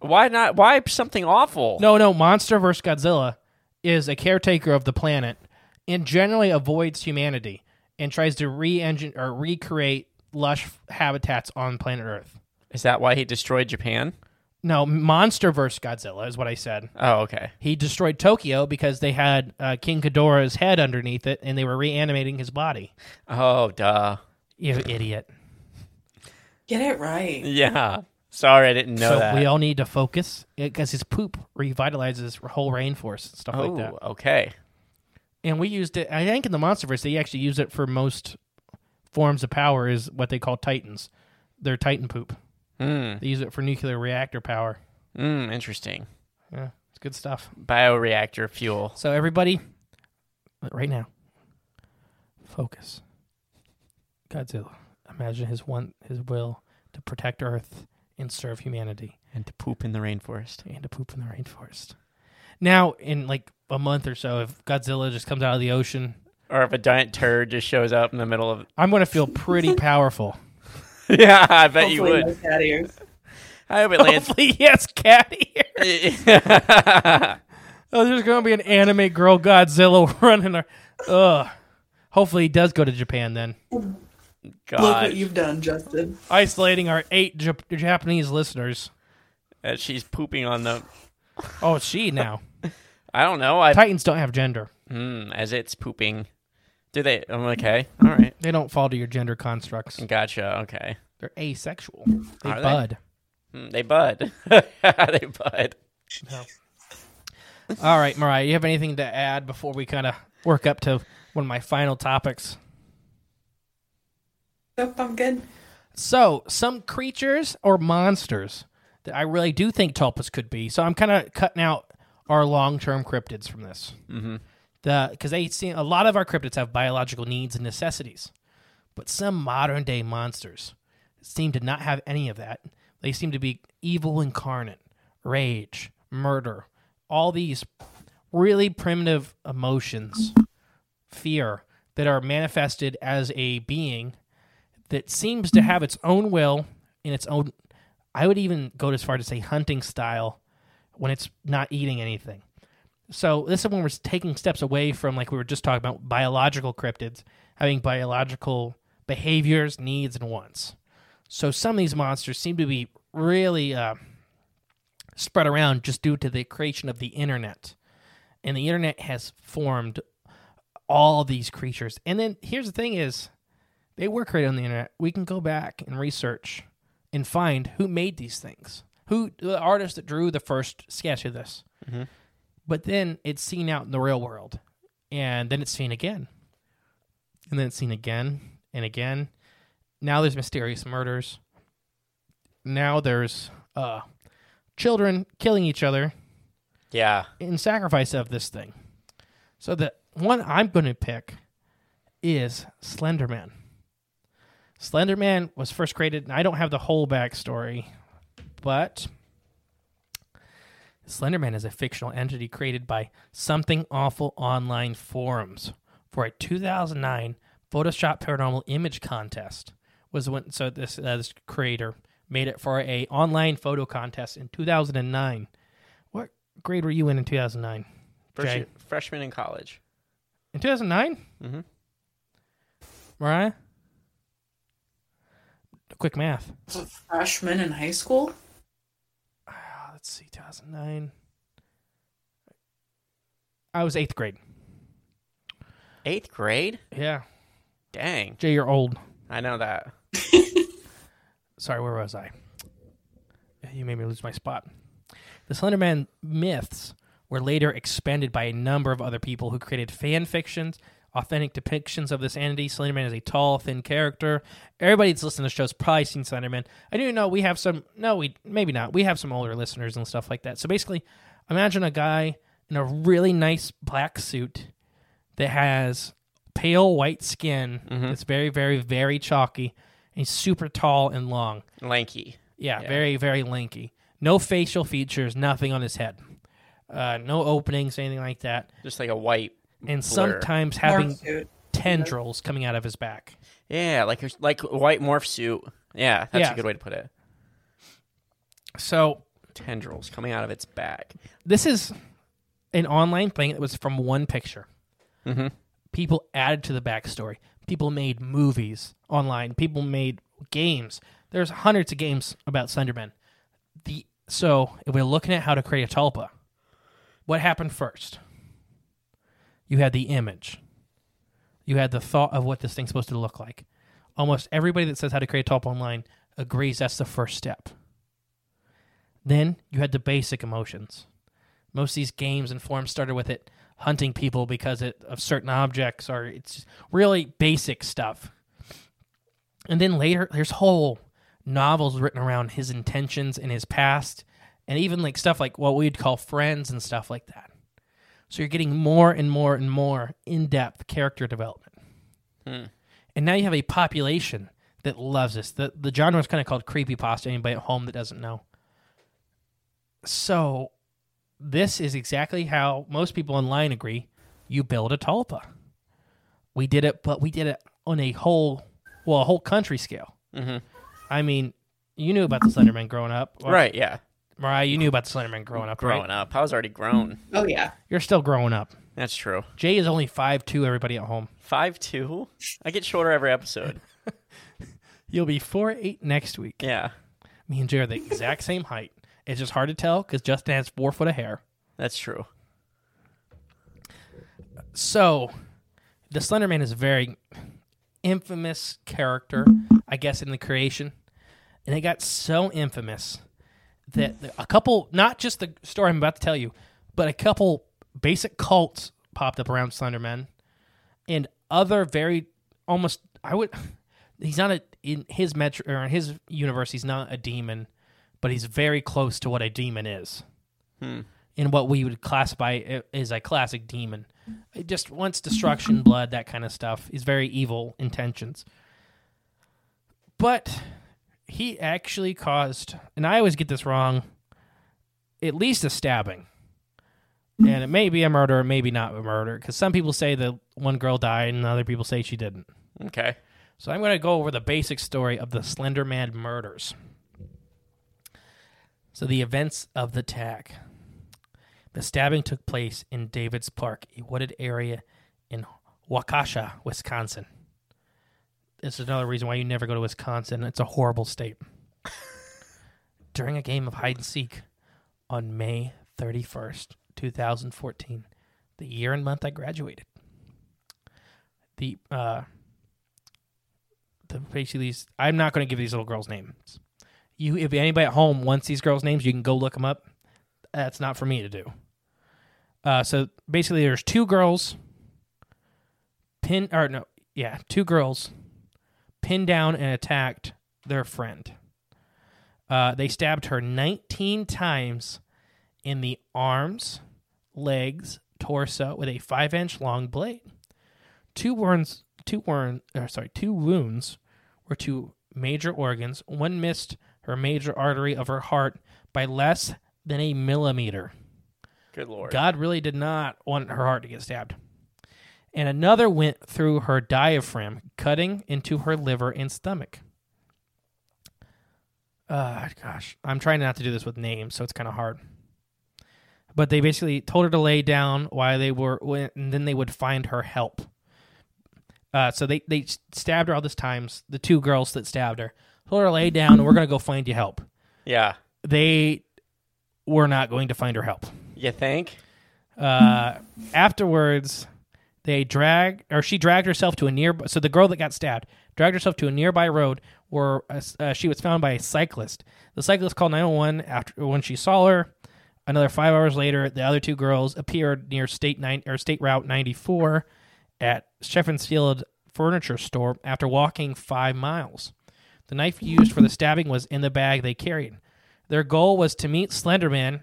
Why not? Why something awful? No, no. Monster versus Godzilla is a caretaker of the planet and generally avoids humanity and tries to re-engine or recreate lush habitats on planet Earth. Is that why he destroyed Japan? No, Monster versus Godzilla is what I said. Oh, okay. He destroyed Tokyo because they had uh, King Ghidorah's head underneath it, and they were reanimating his body. Oh, duh. You idiot. Get it right. Yeah. Sorry, I didn't know so that. We all need to focus, because his poop revitalizes whole rainforests and stuff oh, like that. Oh, okay. And we used it, I think in the Monsterverse, they actually used it for most forms of power is what they call titans. They're titan poop. Mm. They use it for nuclear reactor power. Mm, interesting. Yeah, it's good stuff. Bioreactor fuel. So everybody, right now, focus. Godzilla, imagine his one, his will to protect Earth and serve humanity. And to poop in the rainforest. And to poop in the rainforest. Now, in like a month or so, if Godzilla just comes out of the ocean, or if a giant turd just shows up in the middle of... I'm going to feel pretty powerful. Yeah, I bet hopefully you would. I hope it lands. Hopefully he has cat ears. Oh, there's going to be an anime girl Godzilla running her. Ugh. Hopefully he does go to Japan then. God. Look what you've done, Justin. Isolating our eight Jap- Japanese listeners. Uh, she's pooping on them. Oh, she now. I don't know. I've... Titans don't have gender. Mm, as it's pooping. Do they? I'm okay. All right. They don't fall to your gender constructs. Gotcha. Okay. They're asexual. They Are bud. They, mm, they bud. They bud. No. All right, Mariah, you have anything to add before we kind of work up to one of my final topics? Nope, I'm good. So, some creatures or monsters that I really do think tulpas could be. So I'm kind of cutting out our long-term cryptids from this. Mm-hmm. The because they see a lot of our cryptids have biological needs and necessities, but some modern-day monsters seem to not have any of that. They seem to be evil incarnate, rage, murder, all these really primitive emotions, fear, that are manifested as a being that seems to have its own will and its own, I would even go as far to say hunting style when it's not eating anything. So this is when we're taking steps away from, like we were just talking about, biological cryptids, having biological behaviors, needs, and wants. So some of these monsters seem to be really uh, spread around just due to the creation of the internet. And the internet has formed all these creatures. And then here's the thing is, they were created on the internet. We can go back and research and find who made these things. Who, the artist that drew the first sketch of this. Mm-hmm. But then it's seen out in the real world. And then it's seen again. And then it's seen again and again. Now there's mysterious murders. Now there's uh, children killing each other. Yeah. In sacrifice of this thing. So the one I'm going to pick is Slenderman. Slenderman was first created, and I don't have the whole backstory, but Slenderman is a fictional entity created by Something Awful online forums for a two thousand nine Photoshop paranormal image contest. Was when, so this, uh, this creator made it for a online photo contest in two thousand nine. What grade were you in in two thousand nine? Fresh, freshman in college. In two thousand nine? Mm-hmm. Mariah? Quick math. So freshman in high school? Uh, let's see, two thousand nine. I was eighth grade. Eighth grade? Yeah. Dang. Jay, you're old. I know that. Sorry, where was I? You made me lose my spot. The Slenderman myths were later expanded by a number of other people who created fan fictions, authentic depictions of this entity. Slenderman is a tall, thin character. Everybody that's listening to the show has probably seen Slenderman. I do know we have some... No, we maybe not. We have some older listeners and stuff like that. So basically, imagine a guy in a really nice black suit that has pale white skin, mm-hmm. that's very, very, very chalky, and he's super tall and long. Lanky. Yeah, yeah, very, very lanky. No facial features, nothing on his head. Uh, no openings, anything like that. Just like a white... And sometimes blur. Having tendrils coming out of his back. Yeah, like like white morph suit. Yeah, that's yeah. a good way to put it. So tendrils coming out of its back. This is an online thing that was from one picture. Mm-hmm. People added to the backstory. People made movies online. People made games. There's hundreds of games about Slenderman. The so if we're looking at how to create a tulpa, what happened first? You had the image. You had the thought of what this thing's supposed to look like. Almost everybody that says how to create a tulpa online agrees that's the first step. Then you had the basic emotions. Most of these games and forums started with it hunting people because it, of certain objects, or it's really basic stuff. And then later, there's whole novels written around his intentions and his past, and even like stuff like what we'd call friends and stuff like that. So you're getting more and more and more in-depth character development. Hmm. And now you have a population that loves this. The the genre is kind of called creepypasta, anybody at home that doesn't know. So this is exactly how most people online agree you build a tulpa. We did it, but we did it on a whole, well, a whole country scale. Mm-hmm. I mean, You knew about the Slenderman growing up. Well, right, yeah. Mariah, you knew about the Slenderman growing up, Growing right? up. I was already grown. Oh, yeah. You're still growing up. That's true. Jay is only five two, everybody at home. five two? I get shorter every episode. You'll be four eight next week. Yeah. Me and Jay are the exact same height. It's just hard to tell because Justin has four foot of hair. That's true. So, the Slenderman is a very infamous character, I guess, in the creation. And it got so infamous that a couple, not just the story I'm about to tell you, but a couple basic cults popped up around Slenderman and other very almost, I would, he's not a, in his metro, or in his universe, he's not a demon, but he's very close to what a demon is. Hmm. And what we would classify as a classic demon. It just wants destruction, blood, that kind of stuff. He's very evil intentions. But he actually caused, and I always get this wrong, at least a stabbing. And it may be a murder, maybe not a murder, because some people say that one girl died and other people say she didn't. Okay. So I'm going to go over the basic story of the Slenderman murders. So the events of the attack. The stabbing took place in David's Park, a wooded area in Waukesha, Wisconsin. This is another reason why you never go to Wisconsin. It's a horrible state. During a game of hide-and-seek on May thirty-first, twenty fourteen, the year and month I graduated, the uh, the basically these, I'm not going to give these little girls' names. You, if anybody at home wants these girls' names, you can go look them up. That's not for me to do. Uh, so basically, there's two girls pinned, or no, yeah, two girls pinned down and attacked their friend. Uh, they stabbed her nineteen times in the arms, legs, torso with a five-inch long blade. Two wounds, two wounds, or sorry, two wounds were to major organs. One missed her major artery of her heart by less than a millimeter. Good Lord. God really did not want her heart to get stabbed. And another went through her diaphragm, cutting into her liver and stomach. Uh, gosh, I'm trying not to do this with names, so it's kind of hard. But they basically told her to lay down while they were, and then they would find her help. Uh, so they, they stabbed her all these times, the two girls that stabbed her. Told her to lay down, and we're going to go find you help. Yeah. They were not going to find her help. You think? Uh, afterwards... They dragged, or she dragged herself to a nearby, so the girl that got stabbed dragged herself to a nearby road where uh, she was found by a cyclist. The cyclist called nine one one after when she saw her. Another five hours later, the other two girls appeared near State nine or State Route ninety-four at Sheffield Furniture Store after walking five miles. The knife used for the stabbing was in the bag they carried. Their goal was to meet Slenderman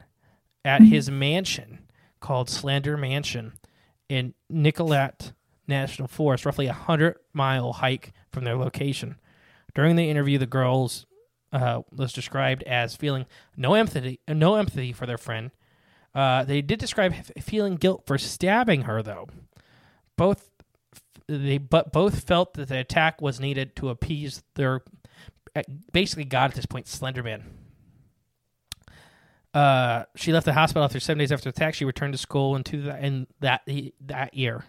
at his mansion called Slender Mansion in Nicolet National Forest, roughly a hundred-mile hike from their location. During the interview, the girls uh, was described as feeling no empathy, no empathy for their friend. Uh, they did describe feeling guilt for stabbing her, though. Both they, but both felt that the attack was needed to appease their, basically God at this point, Slenderman. Uh, she left the hospital after seven days after the attack. She returned to school in, two, in that that year.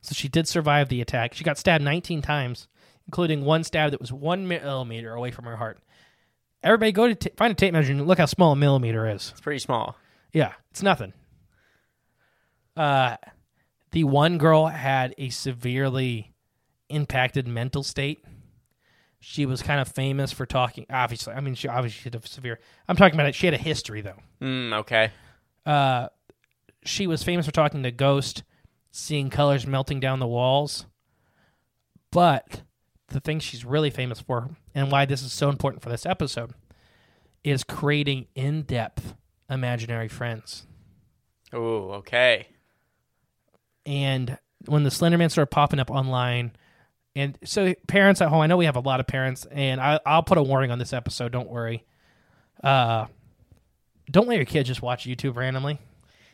So she did survive the attack. She got stabbed nineteen times, including one stab that was one millimeter away from her heart. Everybody go to t- find a tape measure and look how small a millimeter is. It's pretty small. Yeah, it's nothing. Uh, the one girl had a severely impacted mental state. She was kind of famous for talking, obviously. I mean, she obviously had a severe... I'm talking about it. She had a history, though. Mm, okay. Uh, she was famous for talking to ghosts, seeing colors melting down the walls. But the thing she's really famous for, and why this is so important for this episode, is creating in-depth imaginary friends. Ooh, okay. And when the Slenderman started popping up online... And so parents at home, I know we have a lot of parents, and I, I'll put a warning on this episode, don't worry. Uh, don't let your kids just watch YouTube randomly.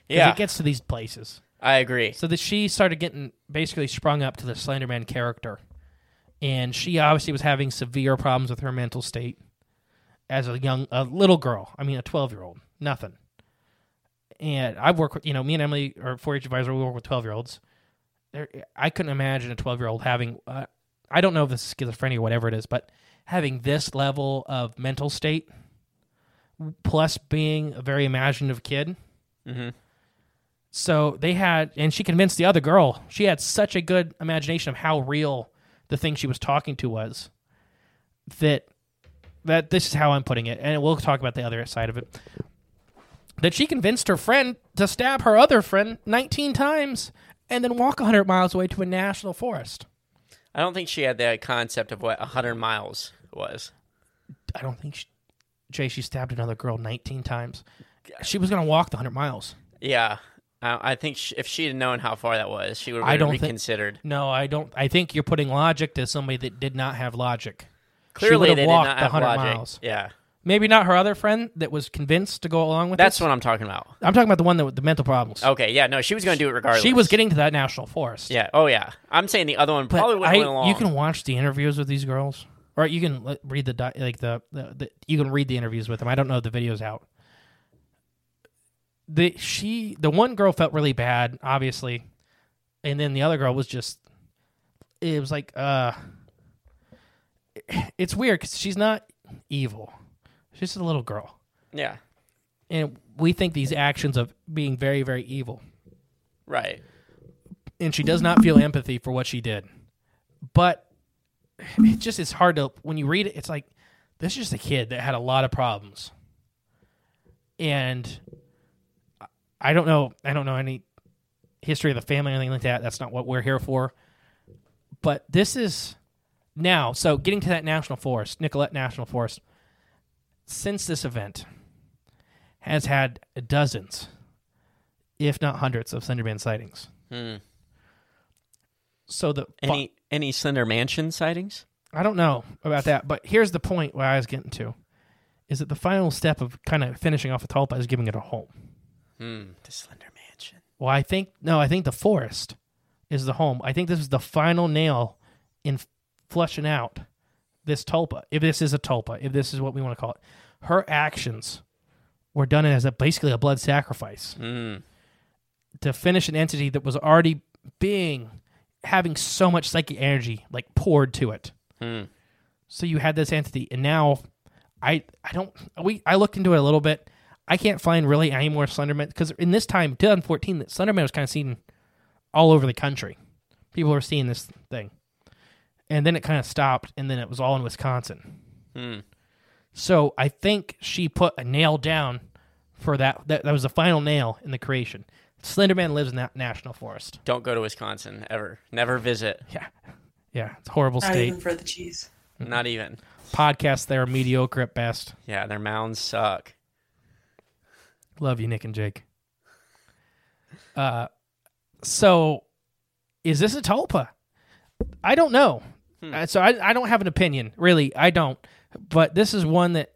Yeah. It gets to these places. I agree. So that she started getting basically sprung up to the Slenderman character. And she obviously was having severe problems with her mental state. as a young, a little girl. I mean, a twelve-year-old. Nothing. And I work with, you know, me and Emily are four H advisor. We work with twelve-year-olds. I couldn't imagine a twelve-year-old having, uh, I don't know if this is schizophrenia or whatever it is, but having this level of mental state, plus being a very imaginative kid. Mm-hmm. So they had, and she convinced the other girl, she had such a good imagination of how real the thing she was talking to was, that that this is how I'm putting it, and we'll talk about the other side of it, that she convinced her friend to stab her other friend nineteen times and then walk one hundred miles away to a national forest. I don't think she had the concept of what one hundred miles was. I don't think she... Jay, she stabbed another girl nineteen times. She was going to walk the one hundred miles. Yeah. I think she, if she had known how far that was, she would have been reconsidered. Think, no, I don't. I think you're putting logic to somebody that did not have logic. Clearly, she they walked did not have one hundred logic. Miles. Yeah. Maybe not her other friend that was convinced to go along with it. That's this. What I'm talking about. I'm talking about the one that with the mental problems. Okay, yeah, no, she was going to do it regardless. She was getting to that national forest. Yeah, oh yeah. I'm saying the other one but probably would have went along. You can watch the interviews with these girls. Or you can read the like the, the, the you can read the interviews with them. I don't know if the video's out. The she the one girl felt really bad, obviously, and then the other girl was just it was like uh, it's weird because she's not evil, she's a little girl. Yeah, and we think these actions of being very very evil, right? And she does not feel empathy for what she did, but. It just is hard to, when you read it, it's like, this is just a kid that had a lot of problems. And I don't know, I don't know any history of the family or anything like that. That's not what we're here for. But this is now, so getting to that national forest, Nicollet National Forest, since this event has had dozens, if not hundreds, of Slenderman sightings. Hmm. So the any any Slender Mansion sightings? I don't know about that, but here's the point where I was getting to, is that the final step of kind of finishing off a tulpa is giving it a home. Hmm, the Slender Mansion. Well, I think no, I think the forest is the home. I think this is the final nail in f- flushing out this tulpa. If this is a tulpa, if this is what we want to call it, her actions were done as a basically a blood sacrifice mm. to finish an entity that was already being. Having so much psychic energy like poured to it, hmm. so you had this entity, and now I I don't we I looked into it a little bit. I can't find really any more Slenderman because in this time twenty fourteen, that Slenderman was kind of seen all over the country. People were seeing this thing, and then it kind of stopped, and then it was all in Wisconsin. Hmm. So I think she put a nail down for that. That, that was the final nail in the creation. Slenderman lives in that national forest. Don't go to Wisconsin, ever. Never visit. Yeah. Yeah, it's a horrible state. Not even for the cheese. Mm-hmm. Not even. Podcasts there are mediocre at best. Yeah, their mounds suck. Love you, Nick and Jake. Uh, so, is this a tulpa? I don't know. Hmm. Uh, so, I, I don't have an opinion, really. I don't. But this is one that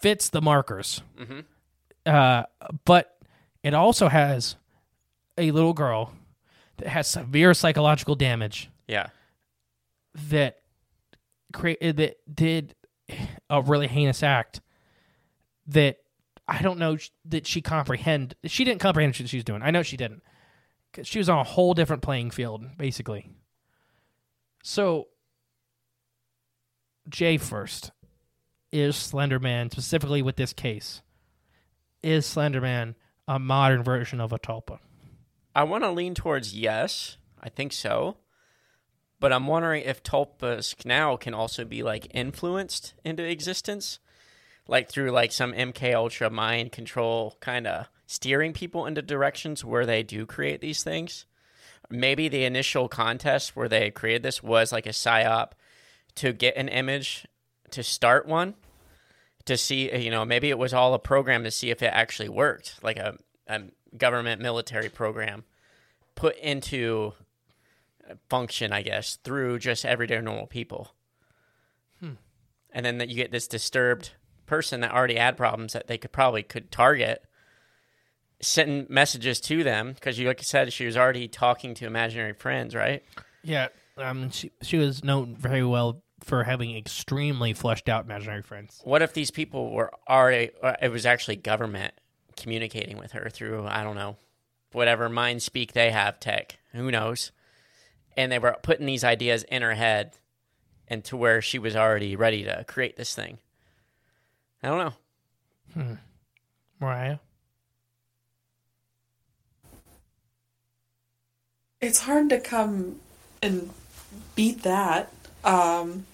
fits the markers. Mm-hmm. Uh, but it also has... a little girl that has severe psychological damage. Yeah, that cre- that did a really heinous act. That I don't know sh- that she comprehend. She didn't comprehend what she was doing. I know she didn't. 'Cause she was on a whole different playing field, basically. So, Jay first is Slenderman specifically with this case. Is Slenderman a modern version of a tulpa? I want to lean towards yes, I think so, but I'm wondering if tulpas now can also be like influenced into existence, like through like some M K Ultra mind control kind of steering people into directions where they do create these things. Maybe the initial contest where they created this was like a psyop to get an image to start one to see, you know, maybe it was all a program to see if it actually worked, like a, a government military program put into function, I guess, through just everyday normal people. Hmm. And then that you get this disturbed person that already had problems that they could probably could target, sending messages to them because, you like I said, she was already talking to imaginary friends, right? Yeah, um, she she was known very well for having extremely fleshed out imaginary friends. What if these people were already, uh, it was actually government communicating with her through, I don't know, whatever mind speak they have tech, who knows? And they were putting these ideas in her head and to where she was already ready to create this thing. I don't know. Hmm. Mariah? It's hard to come and beat that. Um,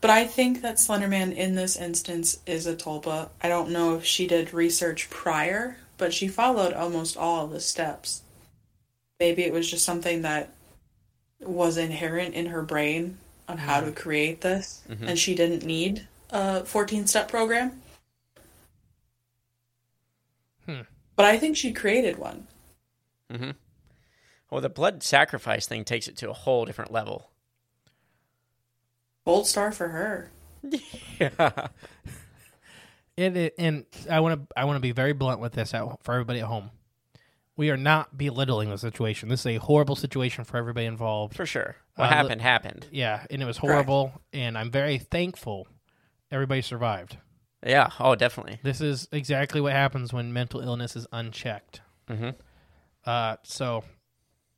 but I think that Slenderman in this instance is a Tulpa. I don't know if she did research prior, but she followed almost all of the steps. Maybe it was just something that was inherent in her brain on how mm-hmm. to create this, mm-hmm. and she didn't need a fourteen-step program. Hmm. But I think she created one. Mm-hmm. Well, the blood sacrifice thing takes it to a whole different level. Gold star for her. Yeah. It, it, and I want to I want to be very blunt with this at, for everybody at home. We are not belittling the situation. This is a horrible situation for everybody involved. For sure. What uh, happened, happened. Yeah, and it was horrible, correct. And I'm very thankful everybody survived. Yeah, oh, definitely. This is exactly what happens when mental illness is unchecked. Mm-hmm. Uh, so...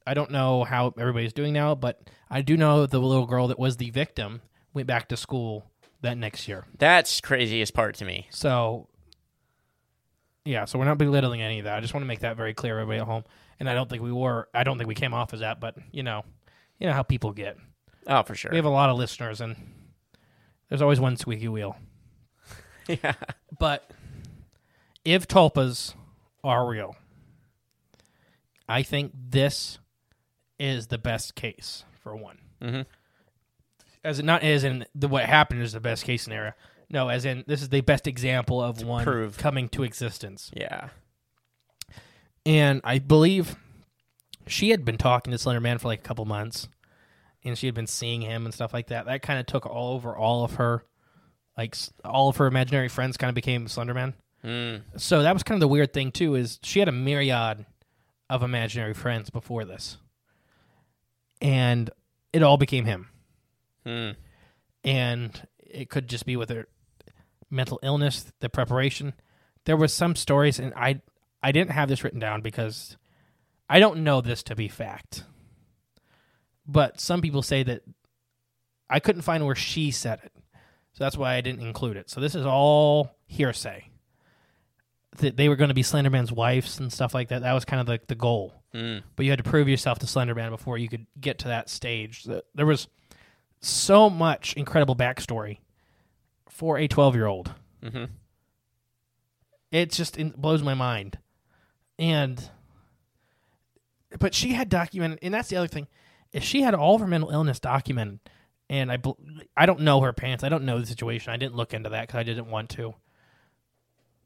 I don't know how everybody's doing now, but I do know the little girl that was the victim went back to school that next year. That's the craziest part to me. So, yeah, so we're not belittling any of that. I just want to make that very clear, everybody at home. And I don't think we were, I don't think we came off as that, but you know, you know how people get. Oh, for sure. We have a lot of listeners, and there's always one squeaky wheel. Yeah. But if tulpas are real, I think this is the best case for one, mm-hmm. as it not as in the, what happened is the best case scenario. No, as in this is the best example of to one prove. coming to existence. Yeah, and I believe she had been talking to Slenderman for like a couple months, and she had been seeing him and stuff like that. That kind of took all over all of her, like all of her imaginary friends kind of became Slenderman. Mm. So that was kind of the weird thing too. Is she had a myriad of imaginary friends before this. And it all became him. Hmm. And it could just be with her mental illness, the preparation. There was some stories, and I I didn't have this written down because I don't know this to be fact. But some people say that I couldn't find where she said it. So that's why I didn't include it. So this is all hearsay. That they were going to be Slenderman's wives and stuff like that. That was kind of like the, the goal. Mm. But you had to prove yourself to Slenderman before you could get to that stage. There was so much incredible backstory for a twelve-year-old. Mm-hmm. It just it blows my mind. And but she had documented, and that's the other thing, is she had all of her mental illness documented. And I, I don't know her parents. I don't know the situation. I didn't look into that because I didn't want to.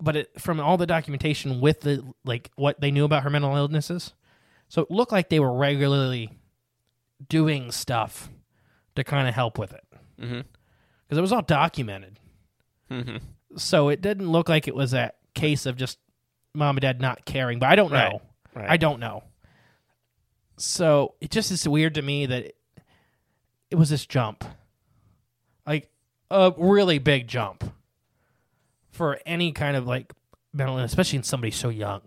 But it, from all the documentation with the like what they knew about her mental illnesses, so it looked like they were regularly doing stuff to kind of help with it, because mm-hmm. it was all documented. Mm-hmm. So it didn't look like it was that case of just mom and dad not caring. But I don't right. know. Right. I don't know. So it just is weird to me that it, it was this jump, like a really big jump. For any kind of like mental illness, especially in somebody so young,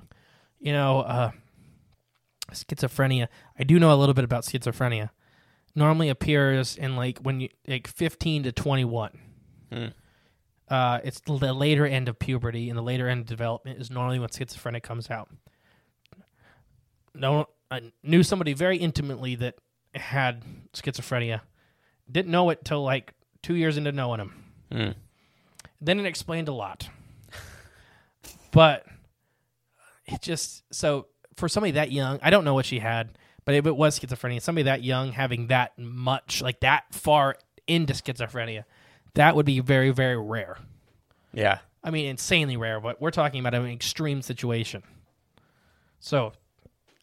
you know, uh, schizophrenia. I do know a little bit about schizophrenia. Normally appears in like when you like fifteen to twenty-one. Hmm. Uh, it's the later end of puberty and the later end of development is normally when schizophrenia comes out. No, I knew somebody very intimately that had schizophrenia. Didn't know it till like two years into knowing him. Hmm. Then it explained a lot. But it just, so for somebody that young, I don't know what she had, but if it was schizophrenia, somebody that young having that much, like that far into schizophrenia, that would be very, very rare. Yeah. I mean, insanely rare, but we're talking about an extreme situation. So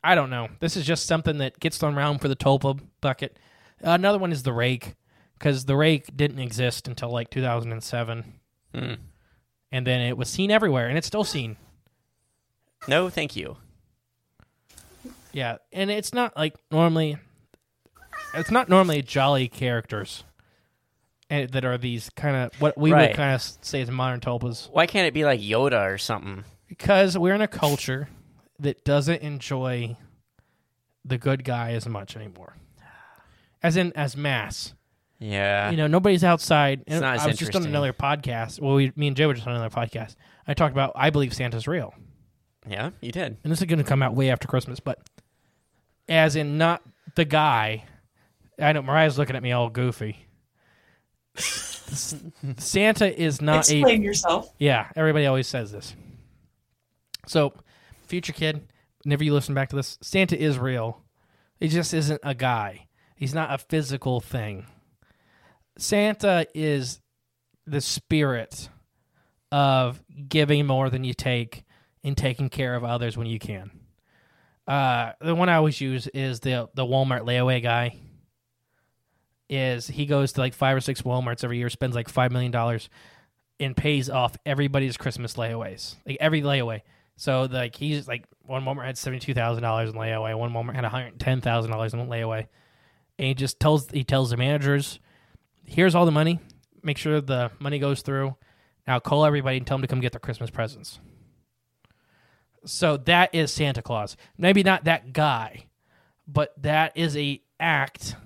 I don't know. This is just something that gets thrown around for the Tulpa bucket. Another one is the rake, because the rake didn't exist until like two thousand seven. Mm. And then it was seen everywhere, and it's still seen. No, thank you. Yeah, and it's not like normally, it's not normally jolly characters and that are these kind of what we right. would kind of say is modern tulpas. Why can't it be like Yoda or something? Because we're in a culture that doesn't enjoy the good guy as much anymore, as in as mass. Yeah, you know, nobody's outside. It's not as I was just on another podcast. Well, we, me and Jay were just on another podcast. I talked about I believe Santa's real. Yeah, you did. And this is going to come out way after Christmas, but as in not the guy. I know Mariah's looking at me all goofy. Santa is not. Explain a, yourself. Yeah, everybody always says this. So, future kid, whenever you listen back to this, Santa is real. He just isn't a guy. He's not a physical thing. Santa is the spirit of giving more than you take and taking care of others when you can. Uh, the one I always use is the the Walmart layaway guy. Is he goes to like five or six Walmarts every year, spends like five million dollars, and pays off everybody's Christmas layaways, like every layaway. So like he's like one Walmart had seventy-two thousand dollars in layaway, one Walmart had one hundred ten thousand dollars in layaway, and he just tells he tells the managers, here's all the money. Make sure the money goes through. Now call everybody and tell them to come get their Christmas presents. So that is Santa Claus. Maybe not that guy, but that is an act.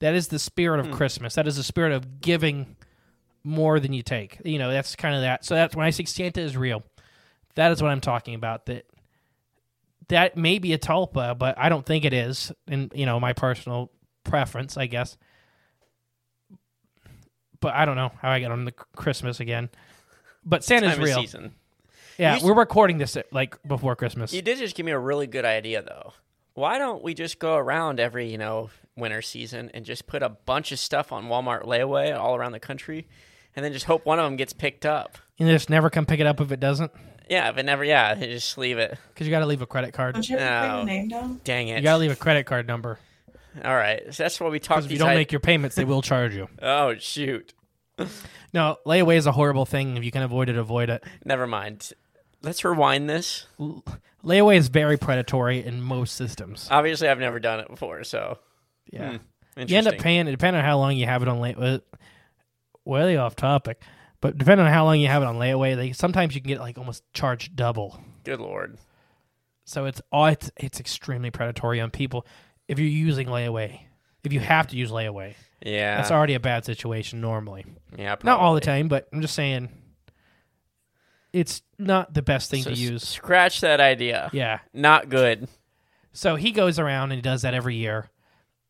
That is the spirit of hmm. Christmas. That is the spirit of giving more than you take. You know, that's kind of that. So that's when I say Santa is real. That is what I'm talking about. That that may be a tulpa, but I don't think it is. And, you know, my personal preference, I guess. But I don't know how I get on the Christmas again. But Santa's real. Season. Yeah, just, we're recording this at, like before Christmas. You did just give me a really good idea, though. Why don't we just go around every, you know, winter season and just put a bunch of stuff on Walmart layaway all around the country, and then just hope one of them gets picked up. And just never come pick it up if it doesn't. Yeah, if it never. Yeah, just leave it. Because you got to leave a credit card. Don't you have to put your name down? Dang it! You got to leave a credit card number. All right, so that's what we talked. Because if you don't I... make your payments, they will charge you. Oh shoot! No, layaway is a horrible thing. If you can avoid it, avoid it. Never mind. Let's rewind this. Layaway is very predatory in most systems. Obviously, I've never done it before, so... Yeah. Hmm. You end up paying, depending on how long you have it on layaway... Way off topic. But depending on how long you have it on layaway, they, sometimes you can get like almost charged double. Good Lord. So it's, all, it's, it's extremely predatory on people if you're using layaway. If you have to use layaway. Yeah. That's already a bad situation normally. Yeah, probably. Not all the time, but I'm just saying... It's not the best thing so to use. Scratch that idea. Yeah. Not good. So he goes around and does that every year.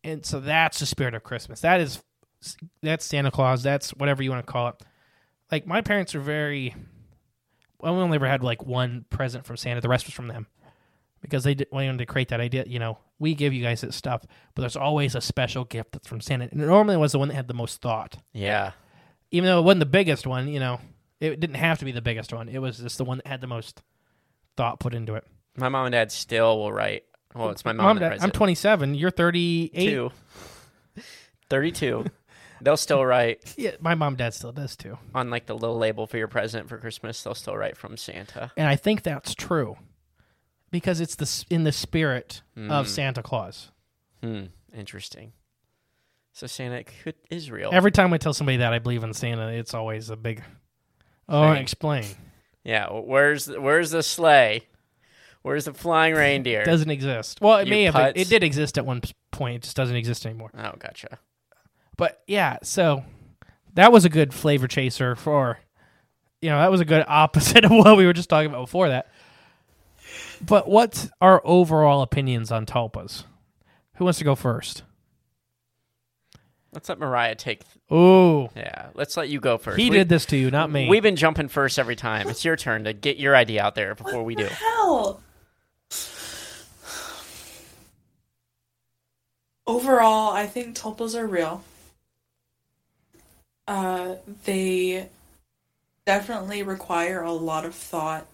And so that's the spirit of Christmas. That is, that's Santa Claus. That's whatever you want to call it. Like, my parents are very, well, we only ever had, like, one present from Santa. The rest was from them. Because they did, wanted to create that idea, you know, we give you guys this stuff, but there's always a special gift that's from Santa. And it normally was the one that had the most thought. Yeah. Even though it wasn't the biggest one, you know. It didn't have to be the biggest one. It was just the one that had the most thought put into it. My mom and dad still will write. Well, it's my mom, mom and dad. Writes I'm it. twenty-seven. You're thirty-eight. Two. thirty-two. They'll still write. Yeah, my mom and dad still does too. On like the little label for your present for Christmas, they'll still write from Santa. And I think that's true because it's the in the spirit mm. of Santa Claus. Hmm. Interesting. So Santa could, is real. Every time I tell somebody that I believe in Santa, it's always a big. Oh, and explain. Yeah, where's the, where's the sleigh? Where's the flying reindeer? It doesn't exist. Well, it you may putz. have. It did exist at one point. It just doesn't exist anymore. Oh, gotcha. But, yeah, so that was a good flavor chaser for, you know, that was a good opposite of what we were just talking about before that. But what's our overall opinions on tulpas? Who wants to go first? Let's let Mariah take... Th- Ooh. Yeah, let's let you go first. He we, did this to you, not me. We've been jumping first every time. It's your turn to get your idea out there before what we the do. Hell? Overall, I think tulpas are real. Uh, they definitely require a lot of thought,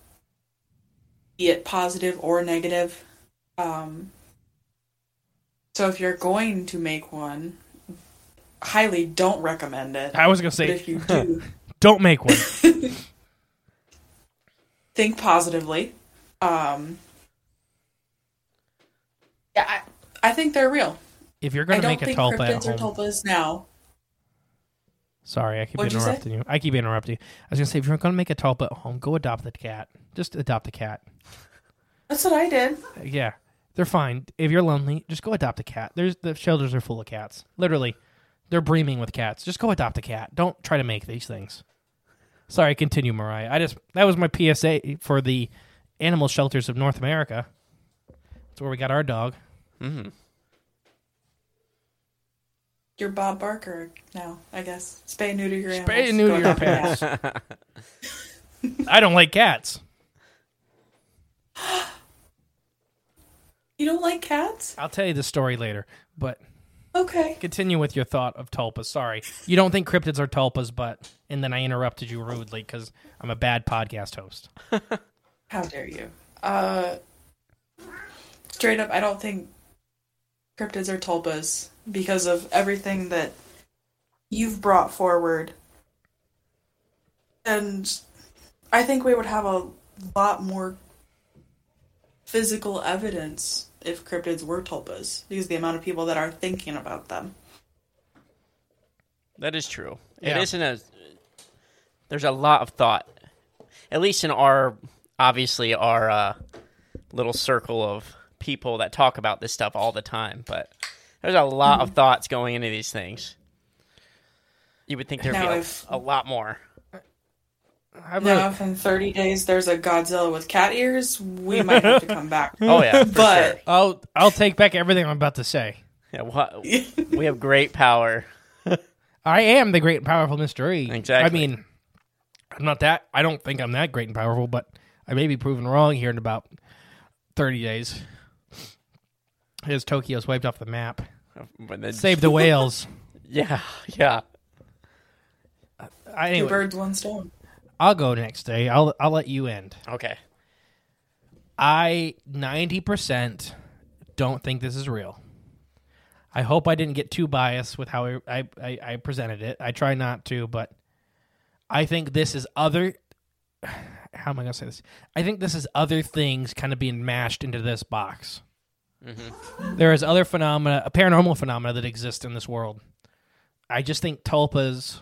be it positive or negative. Um, so if you're going to make one... Highly don't recommend it. I was going to say, if you do, don't make one. Think positively. Um, yeah, I, I think they're real. If you're going to make a tulpa at home. I don't think cryptids are tulpas now. Sorry, I keep What'd interrupting you, you. I keep interrupting you. I was going to say, if you're going to make a tulpa at home, go adopt the cat. Just adopt a cat. That's what I did. Yeah. They're fine. If you're lonely, just go adopt a cat. There's the shelters are full of cats. Literally. They're breaming with cats. Just go adopt a cat. Don't try to make these things. Sorry, continue, Mariah. I just that was my P S A for the animal shelters of North America. That's where we got our dog. Mm-hmm. You're Bob Barker now, I guess. Spay and neuter your animals. Spay and neuter your pets. I don't like cats. You don't like cats? I'll tell you the story later, but okay. Continue with your thought of tulpas. Sorry. You don't think cryptids are tulpas, but and then I interrupted you rudely because I'm a bad podcast host. How dare you? Uh, straight up, I don't think cryptids are tulpas because of everything that you've brought forward. And I think we would have a lot more physical evidence if cryptids were tulpas, because the amount of people that are thinking about them. That is true. Yeah. It isn't a... There's a lot of thought, at least in our, obviously, our uh, little circle of people that talk about this stuff all the time, but there's a lot mm-hmm. of thoughts going into these things. You would think there'd now be a, a lot more. I've now, if in thirty days there's a Godzilla with cat ears, we might have to come back. Oh yeah, but sure. I'll I'll take back everything I'm about to say. Yeah, well, we have great power. I am the great and powerful Mister E. Exactly. I mean, I'm not that. I don't think I'm that great and powerful, but I may be proven wrong here in about thirty days. As Tokyo's wiped off the map, then... save the whales. Yeah, yeah. Uh, I, anyway. Two birds, one stone. I'll go next day. I'll I'll let you end. Okay. I ninety percent don't think this is real. I hope I didn't get too biased with how I, I, I presented it. I try not to, but I think this is other... How am I going to say this? I think this is other things kind of being mashed into this box. Mm-hmm. There is other phenomena, paranormal phenomena that exist in this world. I just think tulpas...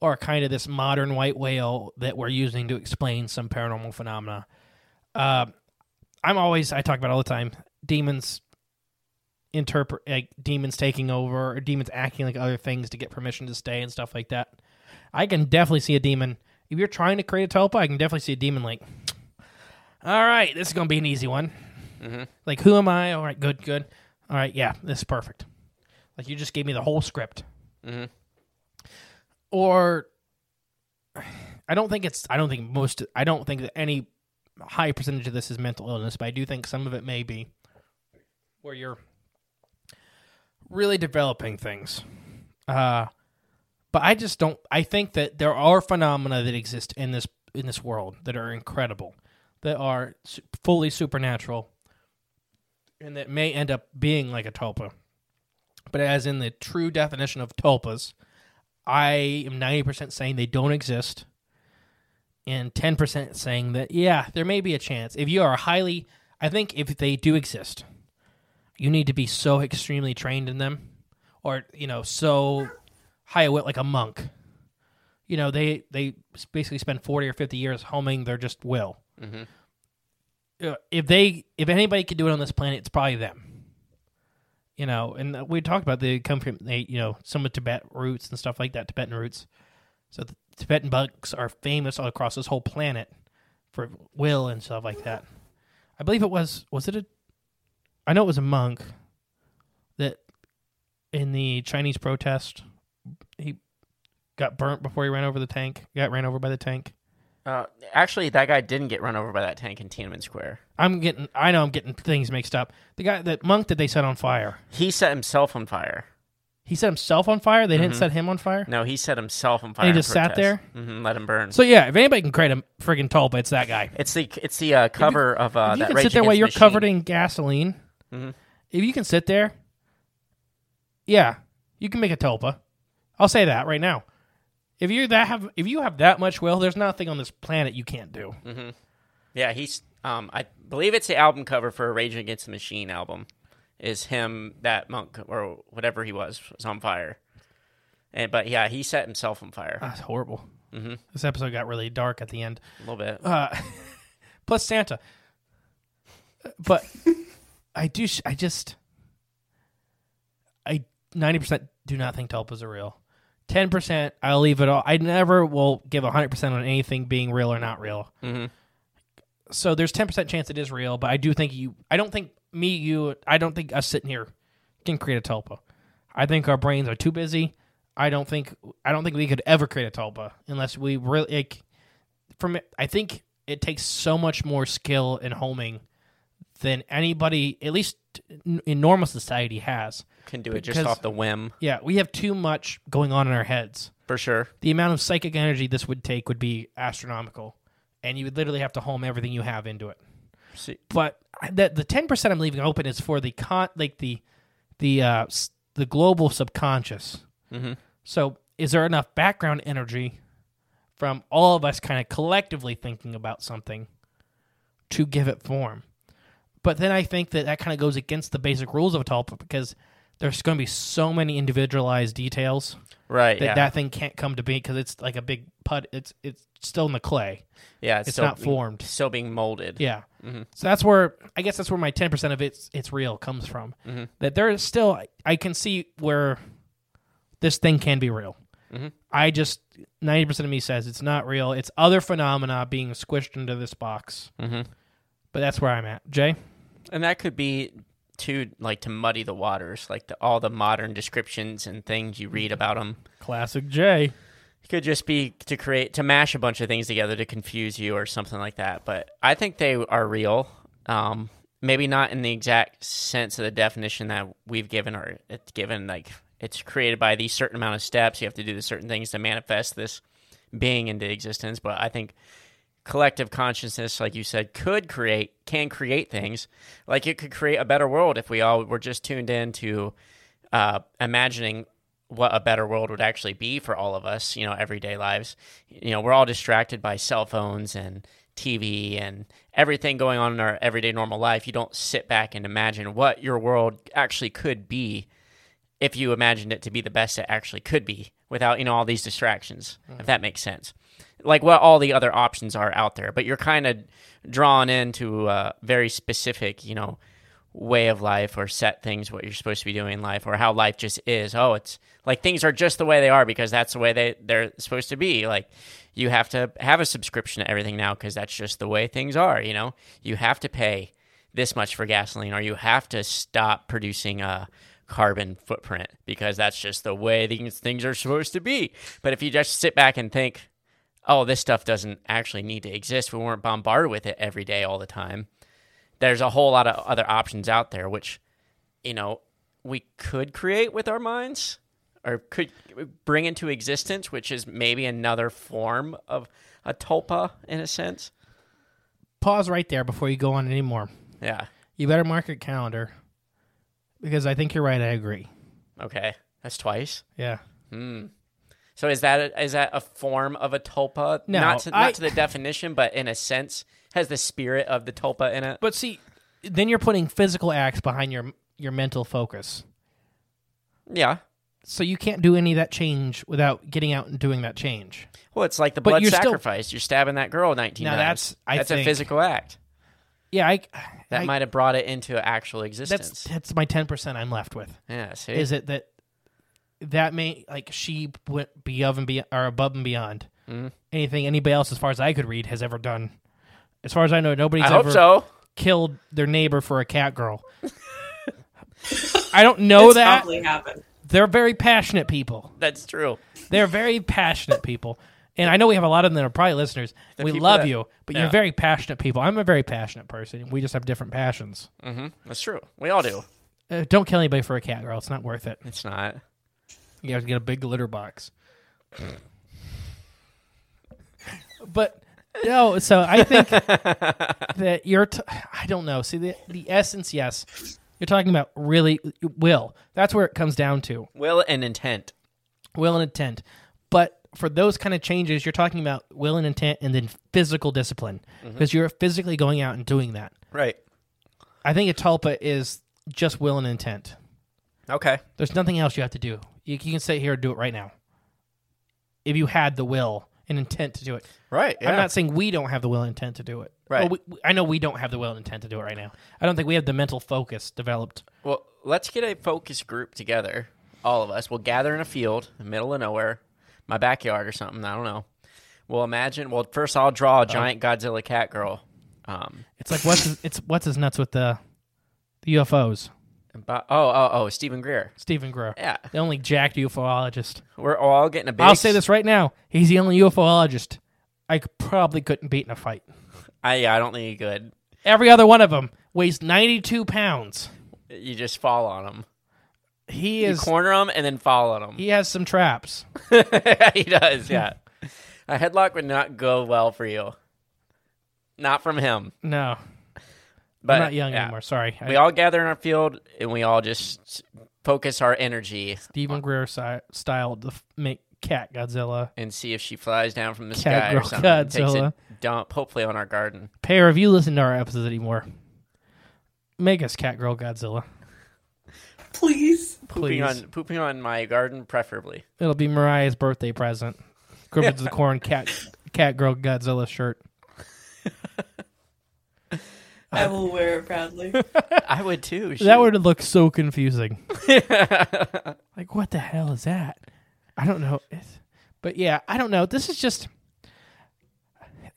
or kind of this modern white whale that we're using to explain some paranormal phenomena. Uh, I'm always, I talk about all the time, demons interpret, like demons taking over, or demons acting like other things to get permission to stay and stuff like that. I can definitely see a demon. If you're trying to create a tulpa, I can definitely see a demon like, all right, this is going to be an easy one. Mm-hmm. Like, who am I? All right, good, good. All right, yeah, this is perfect. Like, you just gave me the whole script. Mm-hmm. Or, I don't think it's. I don't think most. I don't think that any high percentage of this is mental illness, but I do think some of it may be where you're really developing things. Uh, but I just don't. I think that there are phenomena that exist in this in this world that are incredible, that are fully supernatural, and that may end up being like a tulpa. But as in the true definition of tulpas. I am ninety percent saying they don't exist and ten percent saying that, yeah, there may be a chance. If you are highly, I think if they do exist, you need to be so extremely trained in them or, you know, so high wit like a monk. You know, they, they basically spend forty or fifty years homing their just will. Mm-hmm. If they, if anybody could do it on this planet, it's probably them. You know, and we talked about they come from, they, you know, some of Tibet roots and stuff like that, Tibetan roots. So the Tibetan monks are famous all across this whole planet for will and stuff like that. I believe it was, was it a, I know it was a monk that in the Chinese protest, he got burnt before he ran over the tank, got ran over by the tank. Uh, actually, that guy didn't get run over by that tank in Tiananmen Square. I'm getting, I know I'm getting things mixed up. The guy, that monk that they set on fire. He set himself on fire. He set himself on fire? They mm-hmm. didn't set him on fire? No, he set himself on fire. And he just protest. Sat there? Mm-hmm, let him burn. So yeah, if anybody can create a friggin' tulpa, it's that guy. It's the it's the uh, cover you, of uh, that Rage Against the Machine. If you can sit there while you're covered in gasoline, mm-hmm. if you can sit there, yeah, you can make a tulpa. I'll say that right now. If you that have if you have that much will, there's nothing on this planet you can't do. Mm-hmm. Yeah, he's. Um, I believe it's the album cover for Rage Against the Machine album. Is him that monk or whatever he was was on fire, And but yeah, he set himself on fire. That's horrible. Mm-hmm. This episode got really dark at the end. A little bit. Uh, plus Santa. But I do. Sh- I just. I ninety percent do not think tulpas are real. ten percent, I'll leave it all. I never will give one hundred percent on anything being real or not real. Mm-hmm. So there's ten percent chance it is real, but I do think you... I don't think me, you... I don't think us sitting here can create a tulpa. I think our brains are too busy. I don't think I don't think we could ever create a tulpa unless we really... Like, from I think it takes so much more skill in homing than anybody, at least in normal society, has. Can do it because, just off the whim. Yeah, we have too much going on in our heads. For sure. The amount of psychic energy this would take would be astronomical, and you would literally have to home everything you have into it. See. But the the ten percent I'm leaving open is for the con, like the the uh, the global subconscious. Mm-hmm. So is there enough background energy from all of us kind of collectively thinking about something to give it form? But then I think that that kind of goes against the basic rules of a tulpa because there's going to be so many individualized details, right? That yeah. that thing can't come to be because it's like a big pud. It's it's still in the clay. Yeah, it's, it's still, not formed. Still being molded. Yeah. Mm-hmm. So that's where I guess that's where my ten percent of it's it's real comes from. Mm-hmm. That there is still I can see where this thing can be real. Mm-hmm. I just ninety percent of me says it's not real. It's other phenomena being squished into this box. Mm-hmm. But that's where I'm at, Jay. And that could be. To like to muddy the waters, like the, all the modern descriptions and things you read about them. Classic Jay. It could just be to create to mash a bunch of things together to confuse you or something like that. But I think they are real. Um, maybe not in the exact sense of the definition that we've given, or it's given like it's created by these certain amount of steps. You have to do the certain things to manifest this being into existence. But I think. Collective consciousness, like you said, could create, can create things. Like it could create a better world if we all were just tuned in to uh, imagining what a better world would actually be for all of us, you know, everyday lives. You know, we're all distracted by cell phones and T V and everything going on in our everyday normal life. You don't sit back and imagine what your world actually could be if you imagined it to be the best it actually could be without, you know, all these distractions, mm-hmm. if that makes sense. Like what all the other options are out there, but you're kind of drawn into a very specific, you know, way of life or set things, what you're supposed to be doing in life or how life just is. Oh, it's like things are just the way they are because that's the way they, they're supposed to be. Like you have to have a subscription to everything now because that's just the way things are, you know. You have to pay this much for gasoline or you have to stop producing a carbon footprint because that's just the way these things are supposed to be. But if you just sit back and think, oh, this stuff doesn't actually need to exist. We weren't bombarded with it every day all the time. There's a whole lot of other options out there, which, you know, we could create with our minds or could bring into existence, which is maybe another form of a tulpa in a sense. Pause right there before you go on anymore. Yeah. You better mark your calendar because I think you're right. I agree. Okay. That's twice. Yeah. Hmm. So is that a, is that a form of a tulpa? No, not to, not I, to the definition, but in a sense, has the spirit of the tulpa in it. But see, then you're putting physical acts behind your your mental focus. Yeah. So you can't do any of that change without getting out and doing that change. Well, it's like the blood you're sacrifice. Still, you're stabbing that girl nineteen times. No, that's I that's think, a physical act. Yeah, I, that I, might have brought it into actual existence. That's that's my ten percent I'm left with. Yeah, see? Is it that? That may like she went beyond and beyond, or above and beyond mm-hmm. anything anybody else, as far as I could read, has ever done. As far as I know, nobody's I ever so. killed their neighbor for a cat girl. I don't know it's that. Probably happened. They're very passionate people. That's true. They're very passionate people, and I know we have a lot of them that are probably listeners. The we love that, you, but yeah. you're very passionate people. I'm a very passionate person. We just have different passions. Mm-hmm. That's true. We all do. Uh, don't kill anybody for a cat girl. It's not worth it. It's not. You have to get a big litter box. But, no, so I think that you're, t- I don't know. See, the, the essence, yes. You're talking about really will. That's where it comes down to. Will and intent. Will and intent. But for those kind of changes, you're talking about will and intent and then physical discipline. Because mm-hmm. you're physically going out and doing that. Right. I think a tulpa is just will and intent. Okay. There's nothing else you have to do. You can sit here and do it right now. if you had the will and intent to do it. Right. Yeah. I'm not saying we don't have the will and intent to do it. Right. Well, we, I know we don't have the will and intent to do it right now. I don't think we have the mental focus developed. Well, let's get a focus group together, all of us. We'll gather in a field in the middle of nowhere, my backyard or something. I don't know. We'll imagine. Well, first I'll draw a giant oh. Godzilla cat girl. Um, it's like what's his, it's what's his nuts with the the U F Os. Bob, oh, oh, oh, Stephen Greer. Stephen Greer. Yeah. The only jacked UFOologist. We're all getting a big... I'll say this right now. He's the only UFOologist I probably couldn't beat in a fight. I, yeah, I don't think he could. Every other one of them weighs ninety-two pounds. You just fall on him. He is... You corner him and then fall on him. He has some traps. He does, yeah. A headlock would not go well for you. Not from him. No. But, I'm not young yeah. anymore, sorry. We I, all gather in our field, and we all just focus our energy. Stephen Greer si- styled the f- make cat Godzilla. And see if she flies down from the cat sky or something. Godzilla. Takes a dump, hopefully on our garden. Pear, if you listen to our episodes anymore, make us cat girl Godzilla. Please. Pooping, Please. On, pooping on my garden, preferably. It'll be Mariah's birthday present. Cryptids of the Corn cat, cat girl Godzilla shirt. I will wear it proudly. I would too. Shoot. That would look so confusing. Like, what the hell is that? I don't know. It's, but yeah, I don't know. This is just,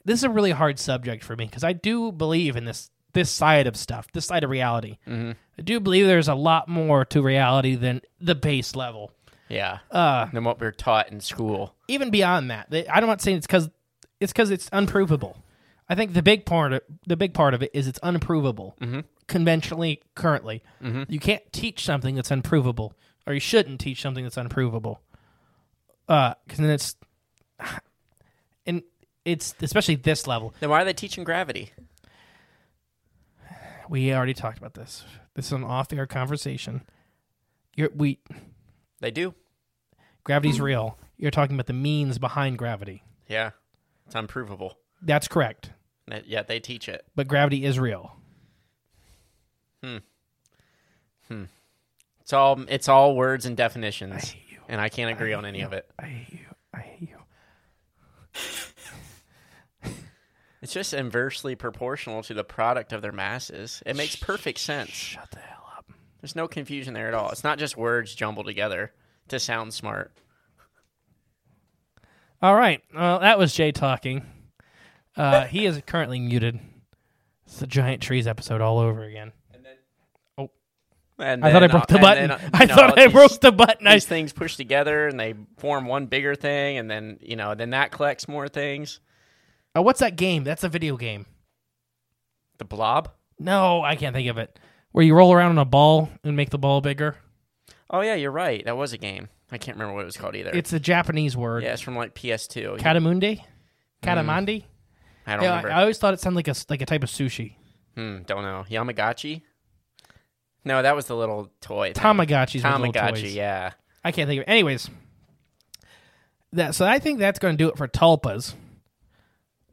this is a really hard subject for me because I do believe in this this side of stuff, this side of reality. Mm-hmm. I do believe there's a lot more to reality than the base level. Yeah. Uh, than what we were taught in school. Even beyond that. They, I'm not saying it's because it's, it's unprovable. I think the big part of, the big part of it is it's unprovable, mm-hmm. conventionally, currently. Mm-hmm. You can't teach something that's unprovable, or you shouldn't teach something that's unprovable. Because uh, then it's... And it's... Especially this level. Then why are they teaching gravity? We already talked about this. This is an off-air conversation. You're, we... They do. Gravity's real. You're talking about the means behind gravity. Yeah. It's unprovable. That's correct. Yeah, they teach it. But gravity is real. Hmm. Hmm. It's all it's all words and definitions. I hate you. And I can't agree I on any you. Of it. I hate you. I hate you. It's just inversely proportional to the product of their masses. It makes perfect sense. Shut the hell up. There's no confusion there at all. It's not just words jumbled together to sound smart. All right. Well, that was Jay talking. Uh, he is currently muted. It's the Giant Trees episode all over again. And then, oh, and I then, thought I broke the button. Then, I no, thought these, I broke the button. These I... things push together and they form one bigger thing, and then you know, then that collects more things. Uh, what's that game? That's a video game. The Blob? No, I can't think of it. Where you roll around on a ball and make the ball bigger. Oh yeah, you're right. That was a game. I can't remember what it was called either. It's a Japanese word. Yeah, it's from like P S two. Katamundi? Katamandi? Mm. I don't yeah, remember. I always thought it sounded like a, like a type of sushi. Hmm, don't know. Yamagotchi? No, that was the little toy. Tamagotchi's Tamagotchi, Tamagotchi, yeah. I can't think of it. Anyways, that, so I think that's going to do it for Tulpas.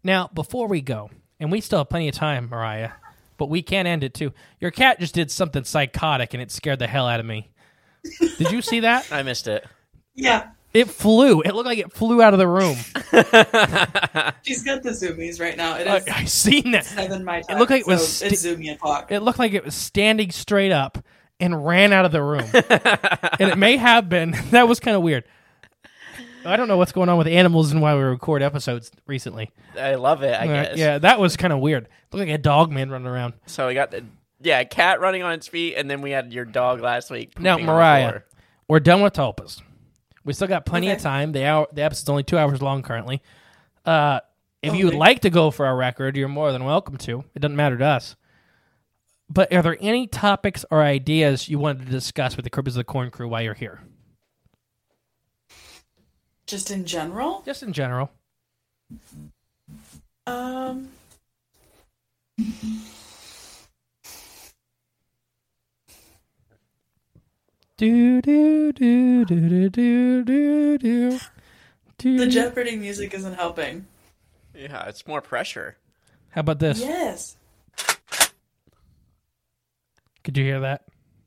Now, before we go, and we still have plenty of time, Mariah, but we can end it too. Your cat just did something psychotic, and it scared the hell out of me. Did you see that? I missed it. Yeah. It flew. It looked like it flew out of the room. She's got the zoomies right now. It is. I, I seen that. Seven my time. It looked like it was. So sta- it's zoomie o'clock. It looked like it was standing straight up and ran out of the room. And it may have been. That was kind of weird. I don't know what's going on with animals and why we record episodes recently. I love it. I uh, guess. Yeah, that was kind of weird. It looked like a dog man running around. So we got the yeah a cat running on its feet, and then we had your dog last week. Now, Mariah, we're done with Tulpas. We still got plenty okay. of time. The hour, the episode's only two hours long currently. Uh, if oh, you would like to go for a record, you're more than welcome to. It doesn't matter to us. But are there any topics or ideas you wanted to discuss with the Cryptids of the Corn crew while you're here? Just in general? Just in general. Um. Do, do, do, do, do, do, do, do. The Jeopardy music isn't helping. Yeah, it's more pressure. How about this? Yes. Could you hear that?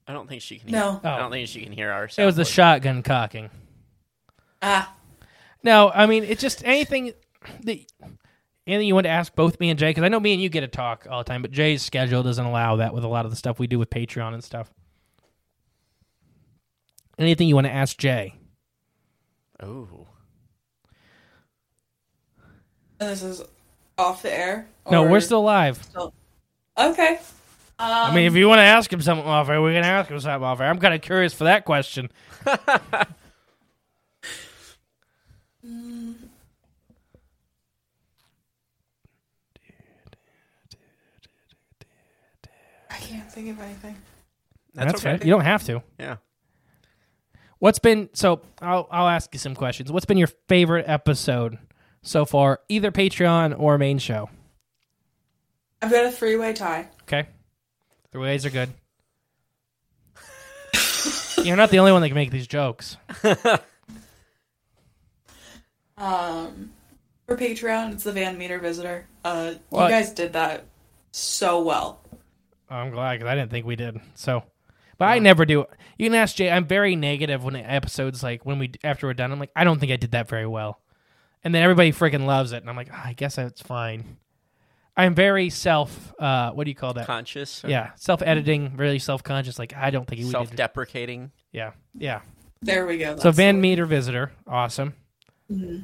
I don't think she can hear. No. Oh. I don't think she can hear our sound. It was the voice. Shotgun cocking. Ah. No, I mean, it's just anything that anything you want to ask both me and Jay, because I know me and you get to talk all the time, but Jay's schedule doesn't allow that with a lot of the stuff we do with Patreon and stuff. Anything you want to ask Jay? Oh. This is off the air? No, we're still live. Still... Okay. Um, I mean, if you want to ask him something off air, we can ask him something off air. I'm kind of curious for that question. mm. I can't think of anything. That's, That's okay. Fair. You don't have to. Yeah. What's been, so I'll I'll ask you some questions. What's been your favorite episode so far, either Patreon or main show? I've got a three-way tie. Okay. Three ways are good. You're not the only one that can make these jokes. um, for Patreon, it's the Van Meter Visitor. Uh, you guys did that so well. I'm glad, because I didn't think we did, so... But I never do. You can ask Jay. I'm very negative when episodes, like, when we after we're done, I'm like, I don't think I did that very well. And then everybody freaking loves it. And I'm like, oh, I guess that's fine. I'm very self, uh, what do you call that? Conscious? Or... Yeah, self-editing, really self-conscious. Like, I don't think we Self-deprecating. Did... Yeah, yeah. There we go. That's so Van Meter Visitor, awesome. Mm-hmm.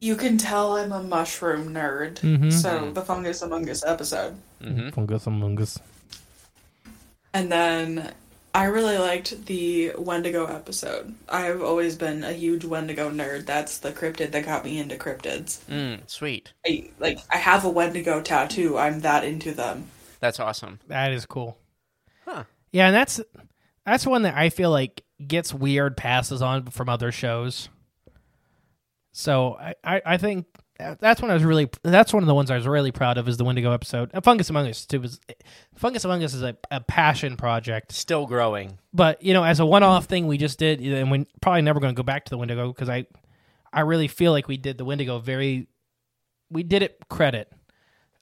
You can tell I'm a mushroom nerd. Mm-hmm. So the Fungus Among Us episode. Mm-hmm. Fungus Among Us. And then I really liked the Wendigo episode. I've always been a huge Wendigo nerd. That's the cryptid that got me into cryptids. Mm, sweet. I, like, I have a Wendigo tattoo. I'm that into them. That's awesome. That is cool. Huh. Yeah, and that's that's one that I feel like gets weird passes on from other shows. So I, I, I think... That's one I was really. That's one of the ones I was really proud of is the Wendigo episode. Fungus Among Us too. Was, Fungus Among Us is a, a passion project, still growing. But you know, as a one-off thing we just did, and we're probably never going to go back to the Wendigo because I, I really feel like we did the Wendigo very, we did it credit,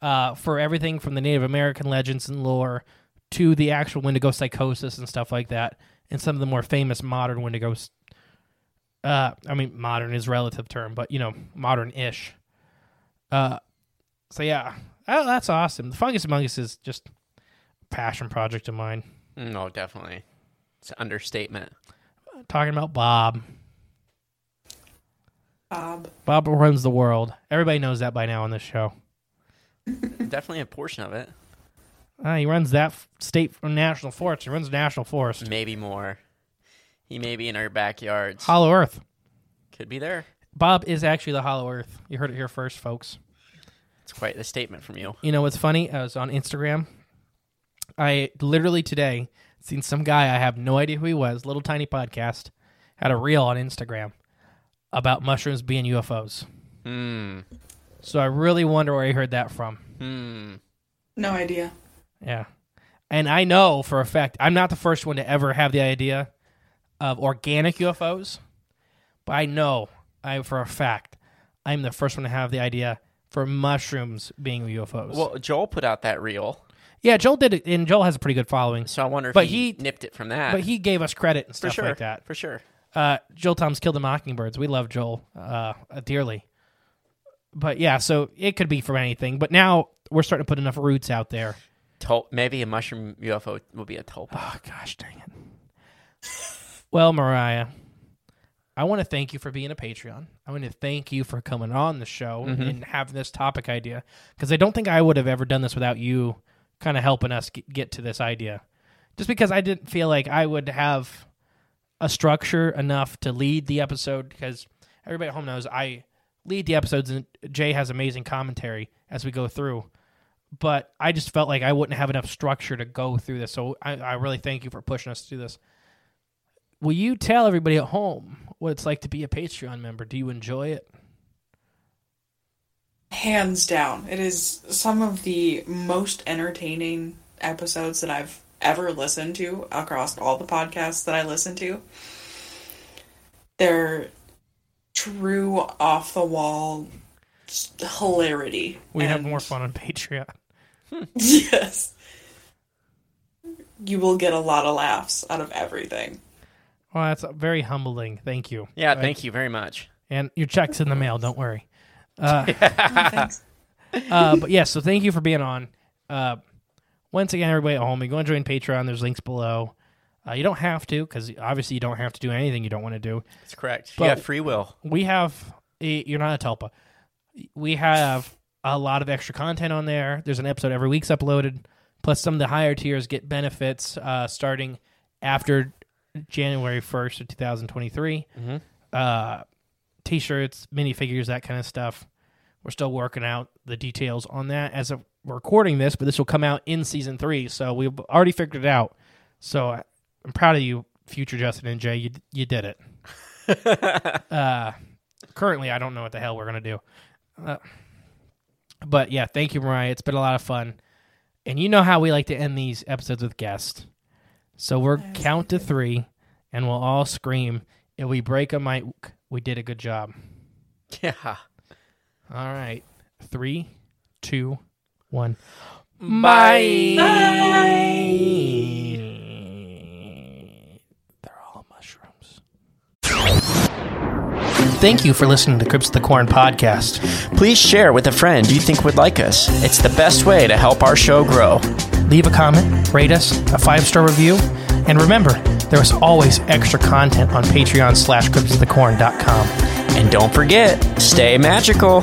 uh, for everything from the Native American legends and lore to the actual Wendigo psychosis and stuff like that, and some of the more famous modern Wendigos. Uh, I mean, modern is a relative term, but you know, modern-ish. Uh, so yeah, oh, that's awesome. The Fungus Among Us is just a passion project of mine. No, definitely. It's an understatement. Talking about Bob. Bob. Bob runs the world. Everybody knows that by now on this show. Definitely a portion of it. Uh, he runs that state from National Forest. He runs National Forest. Maybe more. He may be in our backyards. Hollow Earth. Could be there. Bob is actually the Hollow Earth. You heard it here first, folks. It's quite a statement from you. You know what's funny? I was on Instagram. I literally today seen some guy, I have no idea who he was, Little Tiny Podcast, had a reel on Instagram about mushrooms being U F Os. Hmm. So I really wonder where he heard that from. Hmm. No idea. Yeah. And I know for a fact, I'm not the first one to ever have the idea of organic U F Os, but I know... I, for a fact, I'm the first one to have the idea for mushrooms being U F Os. Well, Joel put out that reel. Yeah, Joel did it, and Joel has a pretty good following. So I wonder if but he, he nipped it from that. But he gave us credit and stuff sure, like that. For sure. Uh, Joel Tom's Killed the Mockingbirds. We love Joel uh, dearly. But yeah, so it could be from anything. But now we're starting to put enough roots out there. Tol- maybe a mushroom U F O will be a tulpa. Oh, gosh, dang it. Well, Mariah... I want to thank you for being a Patreon. I want to thank you for coming on the show mm-hmm. and having this topic idea, because I don't think I would have ever done this without you kind of helping us get to this idea. Just because I didn't feel like I would have a structure enough to lead the episode, because everybody at home knows I lead the episodes and Jay has amazing commentary as we go through. But I just felt like I wouldn't have enough structure to go through this. So I, I really thank you for pushing us to do this. Will you tell everybody at home what it's like to be a Patreon member? Do you enjoy it? Hands down. It is some of the most entertaining episodes that I've ever listened to across all the podcasts that I listen to. They're true, off-the-wall hilarity. We and... have more fun on Patreon. Yes. You will get a lot of laughs out of everything. Well, that's very humbling. Thank you. Yeah, right. Thank you very much. And your check's in the mail. Don't worry. Uh, oh, thanks. uh, but yeah, so thank you for being on. Uh, once again, everybody at home, you go and join Patreon. There's links below. Uh, you don't have to, because obviously you don't have to do anything you don't want to do. That's correct. But you have free will. We have, a, you're not a tulpa. We have a lot of extra content on there. There's an episode every week's uploaded. Plus, some of the higher tiers get benefits uh, starting after January first of two thousand twenty-three. Mm-hmm. Uh, T-shirts, minifigures, that kind of stuff. We're still working out the details on that as of recording this, but this will come out in season three. So we've already figured it out. So I'm proud of you, future Justin and Jay. You you did it. uh, currently, I don't know what the hell we're going to do. Uh, but yeah, thank you, Mariah. It's been a lot of fun. And you know how we like to end these episodes with guests. So we're count to three, and we'll all scream. If we break a mic, we did a good job. Yeah. All right. Three, two, one. Bye. Bye. They're all mushrooms. Thank you for listening to Cryptids of the Corn podcast. Please share with a friend you think would like us. It's the best way to help our show grow. Leave a comment, rate us, a five-star review, and remember, there is always extra content on Patreon slash Cryptids of the Corn dot com. And don't forget, stay magical.